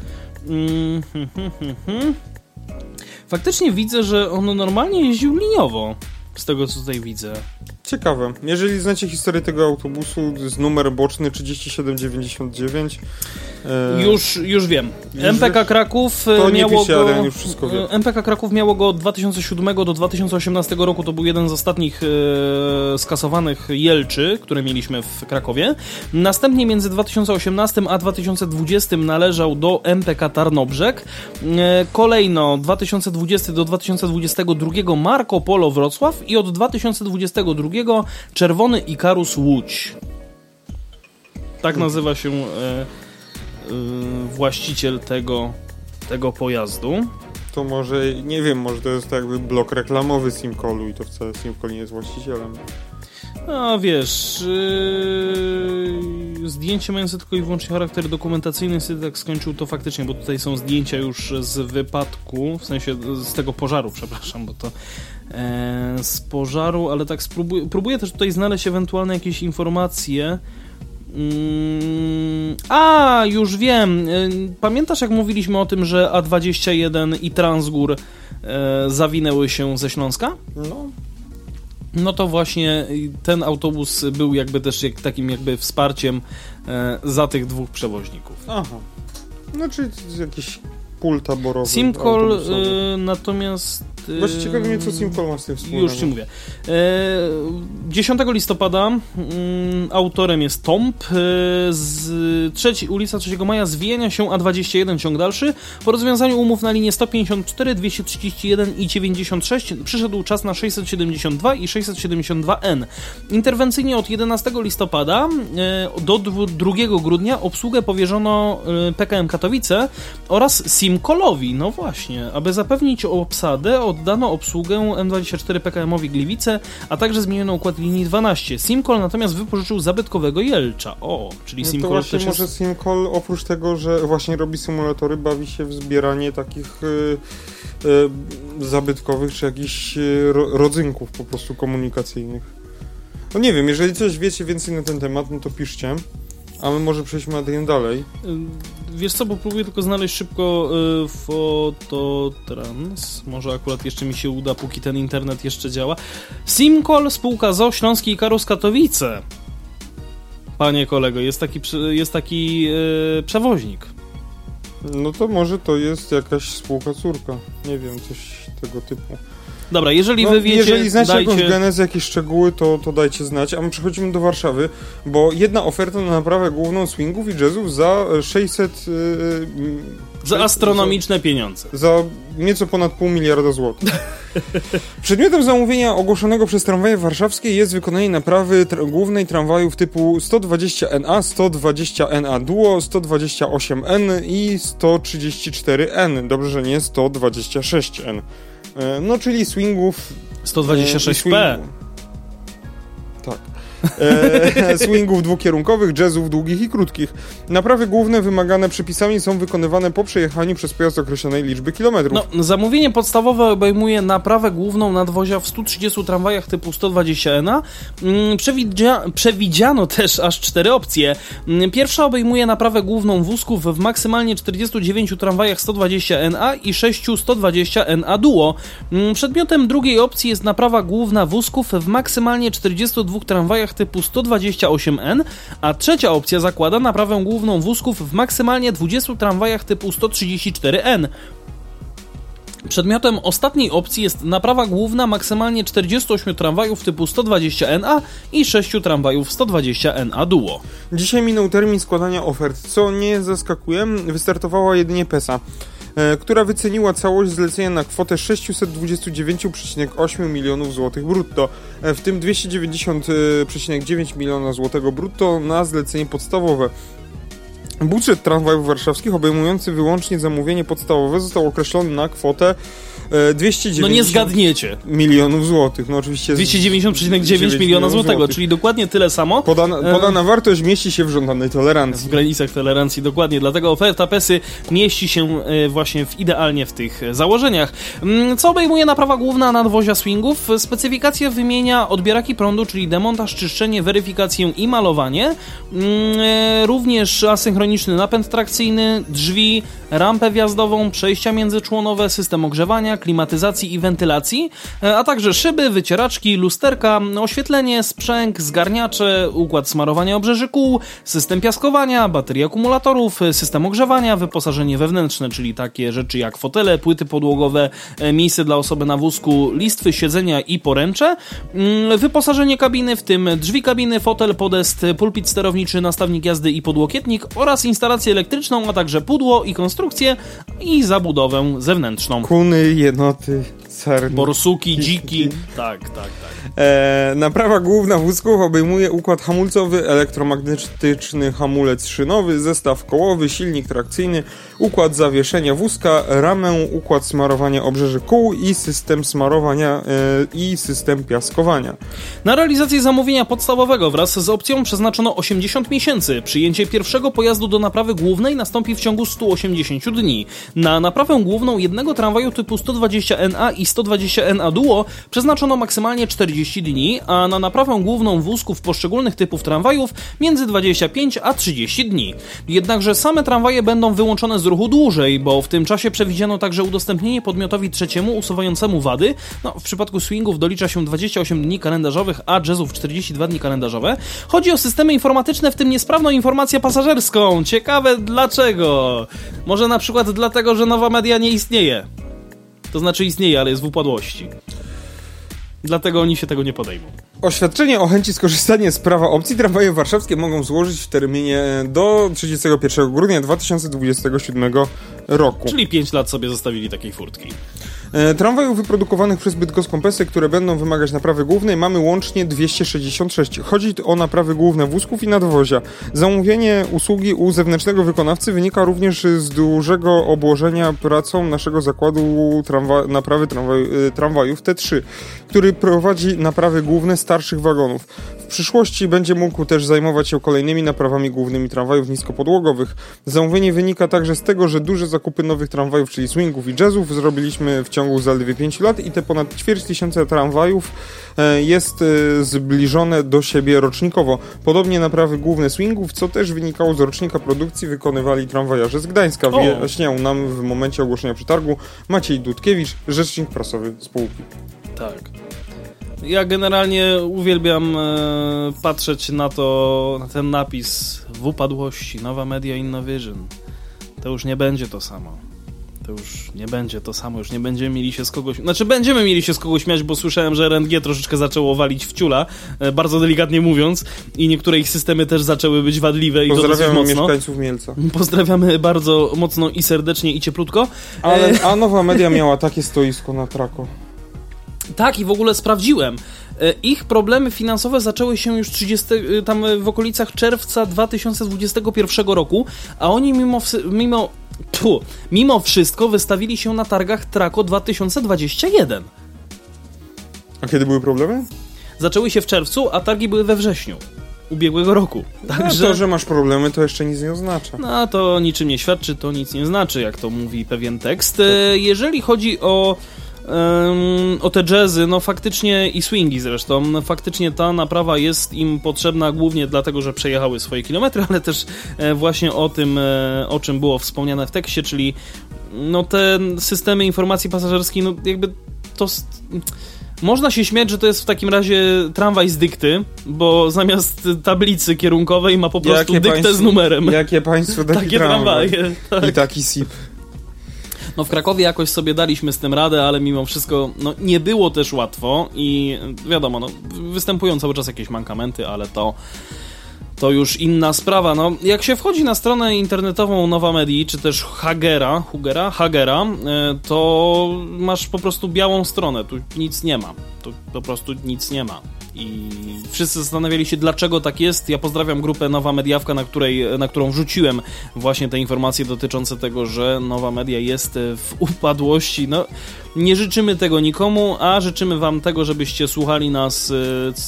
Faktycznie widzę, że on normalnie jeździł liniowo, z tego co tutaj widzę. Ciekawe. Jeżeli znacie historię tego autobusu, jest numer boczny 3799. Już wiem. MPK Kraków miało go... Aren, już wszystko wiem. MPK Kraków miało go od 2007 do 2018 roku. To był jeden z ostatnich skasowanych Jelczy, które mieliśmy w Krakowie. Następnie między 2018 a 2020 należał do MPK Tarnobrzeg. Kolejno 2020 do 2022 Marco Polo Wrocław i od 2022 Czerwony Ikarus Łódź. Tak nazywa się właściciel tego pojazdu. To może, nie wiem, może to jest jakby blok reklamowy Simkolu i to wcale Simkol nie jest właścicielem. No wiesz, zdjęcie mające tylko i wyłącznie charakter dokumentacyjny, niestety tak skończył to faktycznie, bo tutaj są zdjęcia już z wypadku, w sensie z tego pożaru, przepraszam, bo to z pożaru, ale tak próbuję też tutaj znaleźć ewentualne jakieś informacje. A, już wiem. Pamiętasz, jak mówiliśmy o tym, że A21 i Transgór zawinęły się ze Śląska? No. No to właśnie ten autobus był jakby też takim jakby wsparciem za tych dwóch przewoźników. Aha. No czyli jakiś pól taborowy. Simkol natomiast... Właśnie ciekawi mnie, co Simkol ma z tym wspólnego. Już ci mówię. 10 listopada autorem jest Tomp. Ulica 3 Maja, zwijania się A21, ciąg dalszy. Po rozwiązaniu umów na linie 154, 231 i 96 przyszedł czas na 672 i 672N. Interwencyjnie od 11 listopada do 2 grudnia obsługę powierzono PKM Katowice oraz Simkolowi. No właśnie, aby zapewnić obsadę, oddano obsługę M24 PKM-owi Gliwice, a także zmieniono układ linii 12. Simkol natomiast wypożyczył zabytkowego Jelcza. O, czyli no Simkol też jest... Może Simkol oprócz tego, że właśnie robi symulatory, bawi się w zbieranie takich zabytkowych czy jakichś rodzynków po prostu komunikacyjnych. No nie wiem, jeżeli coś wiecie więcej na ten temat, no to piszcie. A my może przejdźmy dalej. Wiesz co, bo próbuję tylko znaleźć szybko Fototrans. Może akurat jeszcze mi się uda, póki ten internet jeszcze działa. Simkol, spółka z o.o. Śląski Karus Katowice. Panie kolego, jest taki przewoźnik. No to może to jest jakaś spółka córka. Nie wiem, coś tego typu. Dobra, jeżeli wy wiecie, jeżeli znacie jakąś genezę, jakieś szczegóły, to dajcie znać. A my przechodzimy do Warszawy, bo jedna oferta na naprawę główną swingów i jazzów za 600... za astronomiczne pieniądze. Za nieco ponad 0,5 miliarda złotych. Przedmiotem zamówienia ogłoszonego przez Tramwaje Warszawskie jest wykonanie naprawy głównej tramwajów typu 120NA, 120NA Duo, 128N i 134N. Dobrze, że nie 126N. No, czyli swingów... 126P. Tak. Swingów dwukierunkowych, jazzów długich i krótkich. Naprawy główne wymagane przepisami są wykonywane po przejechaniu przez pojazd określonej liczby kilometrów. No, zamówienie podstawowe obejmuje naprawę główną nadwozia w 130 tramwajach typu 120NA. Przewidziano też aż 4 opcje. Pierwsza obejmuje naprawę główną wózków w maksymalnie 49 tramwajach 120NA i 6 120NA Duo. Przedmiotem drugiej opcji jest naprawa główna wózków w maksymalnie 42 tramwajach typu 128N, a trzecia opcja zakłada naprawę główną wózków w maksymalnie 20 tramwajach typu 134N. Przedmiotem ostatniej opcji jest naprawa główna maksymalnie 48 tramwajów typu 120NA i 6 tramwajów 120NA Duo. Dzisiaj minął termin składania ofert, co nie zaskakuje, wystartowała jedynie PESA, która wyceniła całość zlecenia na kwotę 629,8 milionów złotych brutto, w tym 290,9 miliona złotego brutto na zlecenie podstawowe. Budżet tramwajów warszawskich obejmujący wyłącznie zamówienie podstawowe został określony na kwotę 290 nie zgadniecie. Milionów złotych. No oczywiście 290,9 miliona złotego, czyli dokładnie tyle samo. Podana wartość mieści się w żądanej tolerancji. W granicach tolerancji, dokładnie. Dlatego oferta PESY mieści się właśnie idealnie w tych założeniach. Co obejmuje naprawa główna nadwozia swingów? Specyfikacja wymienia odbieraki prądu, czyli demontaż, czyszczenie, weryfikację i malowanie. Również asynchroniczny napęd trakcyjny, drzwi, rampę wjazdową, przejścia międzyczłonowe, system ogrzewania, klimatyzacji i wentylacji, a także szyby, wycieraczki, lusterka, oświetlenie, sprzęg, zgarniacze, układ smarowania obrzeży kół, system piaskowania, baterie akumulatorów, system ogrzewania, wyposażenie wewnętrzne, czyli takie rzeczy jak fotele, płyty podłogowe, miejsce dla osoby na wózku, listwy, siedzenia i poręcze, wyposażenie kabiny, w tym drzwi kabiny, fotel, podest, pulpit sterowniczy, nastawnik jazdy i podłokietnik oraz instalację elektryczną, a także pudło i konstrukcję i zabudowę zewnętrzną. Kuny, jednoty, sarny, borsuki, dziki. Tak. Naprawa główna wózków obejmuje układ hamulcowy, elektromagnetyczny hamulec szynowy, zestaw kołowy, silnik trakcyjny, układ zawieszenia wózka, ramę, układ smarowania obrzeży kół i system smarowania i system piaskowania. Na realizację zamówienia podstawowego wraz z opcją przeznaczono 80 miesięcy. Przyjęcie pierwszego pojazdu do naprawy głównej nastąpi w ciągu 180 dni. Na naprawę główną jednego tramwaju typu 120NA i 120NA Duo przeznaczono maksymalnie 40 dni, a na naprawę główną wózków poszczególnych typów tramwajów między 25 a 30 dni. Jednakże same tramwaje będą wyłączone z ruchu dłużej, bo w tym czasie przewidziano także udostępnienie podmiotowi trzeciemu usuwającemu wady. No, w przypadku swingów dolicza się 28 dni kalendarzowych, a jazzów 42 dni kalendarzowe. Chodzi o systemy informatyczne, w tym niesprawną informację pasażerską. Ciekawe dlaczego? Może na przykład dlatego, że Nowa Media nie istnieje. To znaczy istnieje, ale jest w upadłości. Dlatego oni się tego nie podejmą. Oświadczenie o chęci skorzystania z prawa opcji tramwaje warszawskie mogą złożyć w terminie do 31 grudnia 2027 roku. Czyli 5 lat sobie zostawili takiej furtki. Tramwajów wyprodukowanych przez bydgoską PESę, które będą wymagać naprawy głównej, mamy łącznie 266. Chodzi o naprawy główne wózków i nadwozia. Zamówienie usługi u zewnętrznego wykonawcy wynika również z dużego obłożenia pracą naszego zakładu naprawy tramwajów T3, który prowadzi naprawy główne starszych wagonów. W przyszłości będzie mógł też zajmować się kolejnymi naprawami głównymi tramwajów niskopodłogowych. Zamówienie wynika także z tego, że duże zakupy nowych tramwajów, czyli swingów i jazzów, zrobiliśmy w ciągu ciągu zaledwie 5 lat i te ponad 4000 tramwajów jest zbliżone do siebie rocznikowo. Podobnie naprawy główne swingów, co też wynikało z rocznika produkcji, wykonywali tramwajarze z Gdańska. Wyjaśniał nam w momencie ogłoszenia przetargu Maciej Dudkiewicz, rzecznik prasowy spółki. Tak. Ja generalnie uwielbiam patrzeć na to, na ten napis w upadłości, Nowa Media Innovision. To już nie będzie to samo. To już nie będzie to samo, już nie będziemy mieli się z kogoś... Znaczy będziemy mieli się z kogoś śmiać, bo słyszałem, że RNG troszeczkę zaczęło walić w ciula, bardzo delikatnie mówiąc, i niektóre ich systemy też zaczęły być wadliwe i to dosyć mocno. Pozdrawiamy mieszkańców Mielca. Pozdrawiamy bardzo mocno i serdecznie i cieplutko. Ale, a Nowa Media miała takie stoisko na Trako. Tak, i w ogóle sprawdziłem. Ich problemy finansowe zaczęły się już tam w okolicach czerwca 2021 roku, a oni mimo wszystko wystawili się na targach Trako 2021. A kiedy były problemy? Zaczęły się w czerwcu, a targi były we wrześniu ubiegłego roku. Także... No to, że masz problemy, to jeszcze nic nie oznacza. No to niczym nie świadczy, to nic nie znaczy, jak to mówi pewien tekst. Jeżeli chodzi o te jazzy, no faktycznie, i swingi zresztą, faktycznie ta naprawa jest im potrzebna głównie dlatego, że przejechały swoje kilometry, ale też właśnie o tym, o czym było wspomniane w tekście, czyli no te systemy informacji pasażerskiej, no jakby to... Można się śmiać, że to jest w takim razie tramwaj z dykty, bo zamiast tablicy kierunkowej ma po prostu dyktę z numerem. Jakie państwo, takie tramwaje. Tak. I taki SIP. No w Krakowie jakoś sobie daliśmy z tym radę, ale mimo wszystko no, nie było też łatwo i wiadomo, no, występują cały czas jakieś mankamenty, ale to już inna sprawa. No, jak się wchodzi na stronę internetową Nowa Medii, czy też Hagera, to masz po prostu białą stronę, tu nic nie ma, tu po prostu nic nie ma. I wszyscy zastanawiali się, dlaczego tak jest. Ja pozdrawiam grupę Nowa Mediawka, na którą wrzuciłem właśnie te informacje dotyczące tego, że Nowa Media jest w upadłości. No, nie życzymy tego nikomu, a życzymy wam tego, żebyście słuchali nas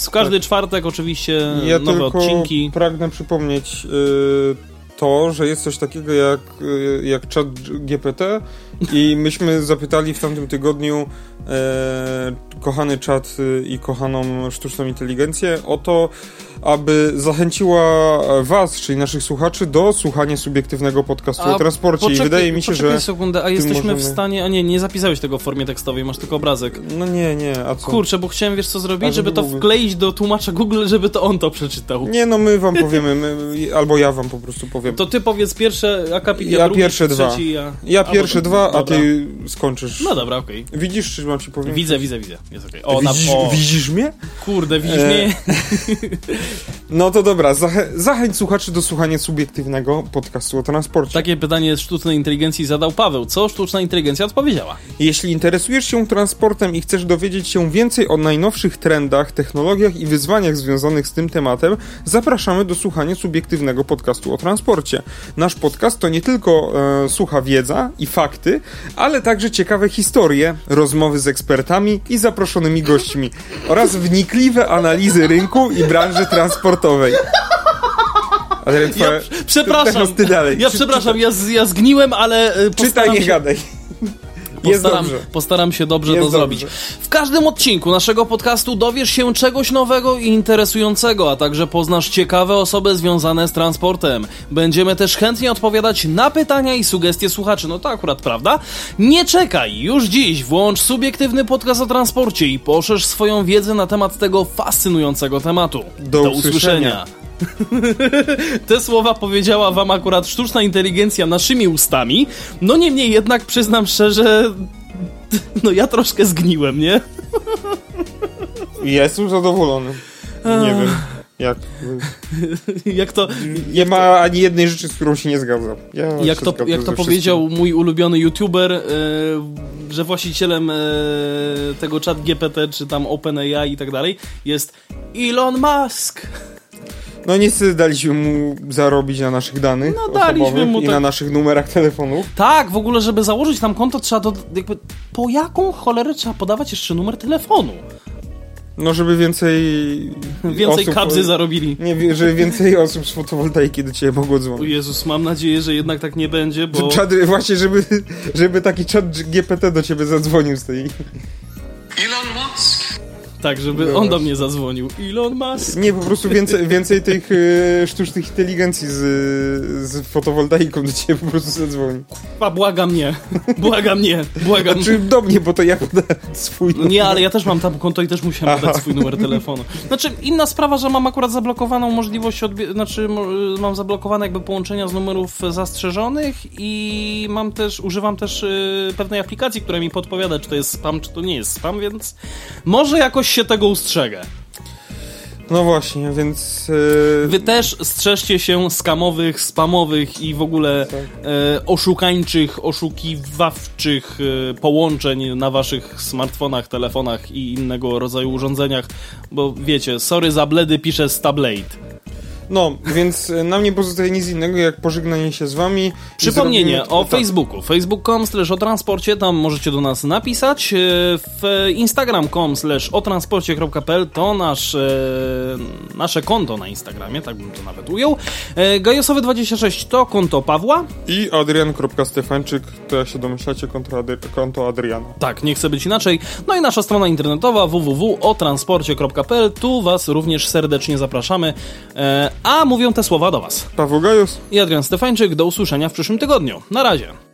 w każdy czwartek, oczywiście ja nowe odcinki. Ja pragnę przypomnieć to, że jest coś takiego jak ChatGPT i myśmy zapytali w tamtym tygodniu kochany czat i kochaną sztuczną inteligencję o to, aby zachęciła was, czyli naszych słuchaczy, do słuchania subiektywnego podcastu o transporcie. I wydaje mi się, że... sekundę, a jesteśmy w stanie... A nie zapisałeś tego w formie tekstowej, masz tylko obrazek. No nie, a co? Kurczę, bo chciałem, wiesz co zrobić, żeby to wkleić do tłumacza Google, żeby to on to przeczytał. Nie, no my wam powiemy, albo ja wam po prostu powiem. To ty powiedz pierwsze, akapit, ja drugi, pierwsze dwa. Trzeci, ja pierwsze dwa, a ty skończysz. No dobra, okej. Widzisz, czy mam ci powiedzieć? Widzę, jest okej. Widzisz mnie? Kurde, widzisz mnie? No to dobra, zachęć słuchaczy do słuchania subiektywnego podcastu o transporcie. Takie pytanie z sztucznej inteligencji zadał Paweł. Co sztuczna inteligencja odpowiedziała? Jeśli interesujesz się transportem i chcesz dowiedzieć się więcej o najnowszych trendach, technologiach i wyzwaniach związanych z tym tematem, zapraszamy do słuchania subiektywnego podcastu o transporcie. Nasz podcast to nie tylko sucha wiedza i fakty, ale także ciekawe historie, rozmowy z ekspertami i zaproszonymi gośćmi oraz wnikliwe analizy rynku i branży transportowej. Ale przepraszam, ty dalej. Ja zgniłem, ale czytaj, nie gadaj. Postaram się dobrze zrobić. W każdym odcinku naszego podcastu dowiesz się czegoś nowego i interesującego, a także poznasz ciekawe osoby związane z transportem. Będziemy też chętnie odpowiadać na pytania i sugestie słuchaczy. No to akurat prawda. Nie czekaj! Już dziś włącz subiektywny podcast o transporcie i poszerz swoją wiedzę na temat tego fascynującego tematu. Do usłyszenia. Te słowa powiedziała wam akurat sztuczna inteligencja naszymi ustami. No niemniej jednak przyznam szczerze, no ja troszkę zgniłem, nie? Jestem zadowolony. Nie wiem. Jak to... Nie ma ani jednej rzeczy, z którą się nie zgadzam. Jak to powiedział mój ulubiony youtuber, że właścicielem tego ChatGPT czy tam OpenAI i tak dalej jest Elon Musk. No niestety daliśmy mu zarobić na naszych danych osobowych i na naszych numerach telefonów. Tak, w ogóle, żeby założyć tam konto, trzeba po jaką cholerę trzeba podawać jeszcze numer telefonu? No, żeby więcej osób, kabzy zarobili. Nie, żeby więcej osób z fotowoltaiki do ciebie mogło dzwonić. O Jezus, mam nadzieję, że jednak tak nie będzie, bo... Właśnie, żeby taki ChatGPT do ciebie zadzwonił z tej... Elon Musk! Tak, żeby on do mnie zadzwonił. Elon Musk! Nie, po prostu więcej tych sztucznych inteligencji z fotowoltaiką do ciebie po prostu zadzwoni. Kurwa, błaga mnie. Znaczy do mnie, bo to ja podałem swój numer. Nie, ale ja też mam tam konto i też musiałem podać swój numer telefonu. Znaczy, inna sprawa, że mam akurat zablokowaną możliwość, mam zablokowane jakby połączenia z numerów zastrzeżonych i używam też pewnej aplikacji, która mi podpowiada, czy to jest spam, czy to nie jest spam, więc może jakoś się tego ustrzegę. No właśnie, więc... Wy też strzeżcie się skamowych, spamowych i w ogóle oszukańczych, oszukiwawczych połączeń na waszych smartfonach, telefonach i innego rodzaju urządzeniach, bo wiecie, sorry za bledy, pisze Stablade. No, więc nam nie pozostaje nic innego jak pożegnanie się z wami. Przypomnienie o Facebooku. facebook.com/otransporcie, tam możecie do nas napisać. W instagram.com/otransporcie.pl to nasze konto na Instagramie, tak bym to nawet ujął. Gajosowy26 to konto Pawła. I adrian.stefańczyk, to jak się domyślacie, konto Adriana. Tak, nie chce być inaczej. No i nasza strona internetowa www.otransporcie.pl. Tu was również serdecznie zapraszamy. A mówią te słowa do was Paweł Gajos i Adrian Stefańczyk. Do usłyszenia w przyszłym tygodniu. Na razie.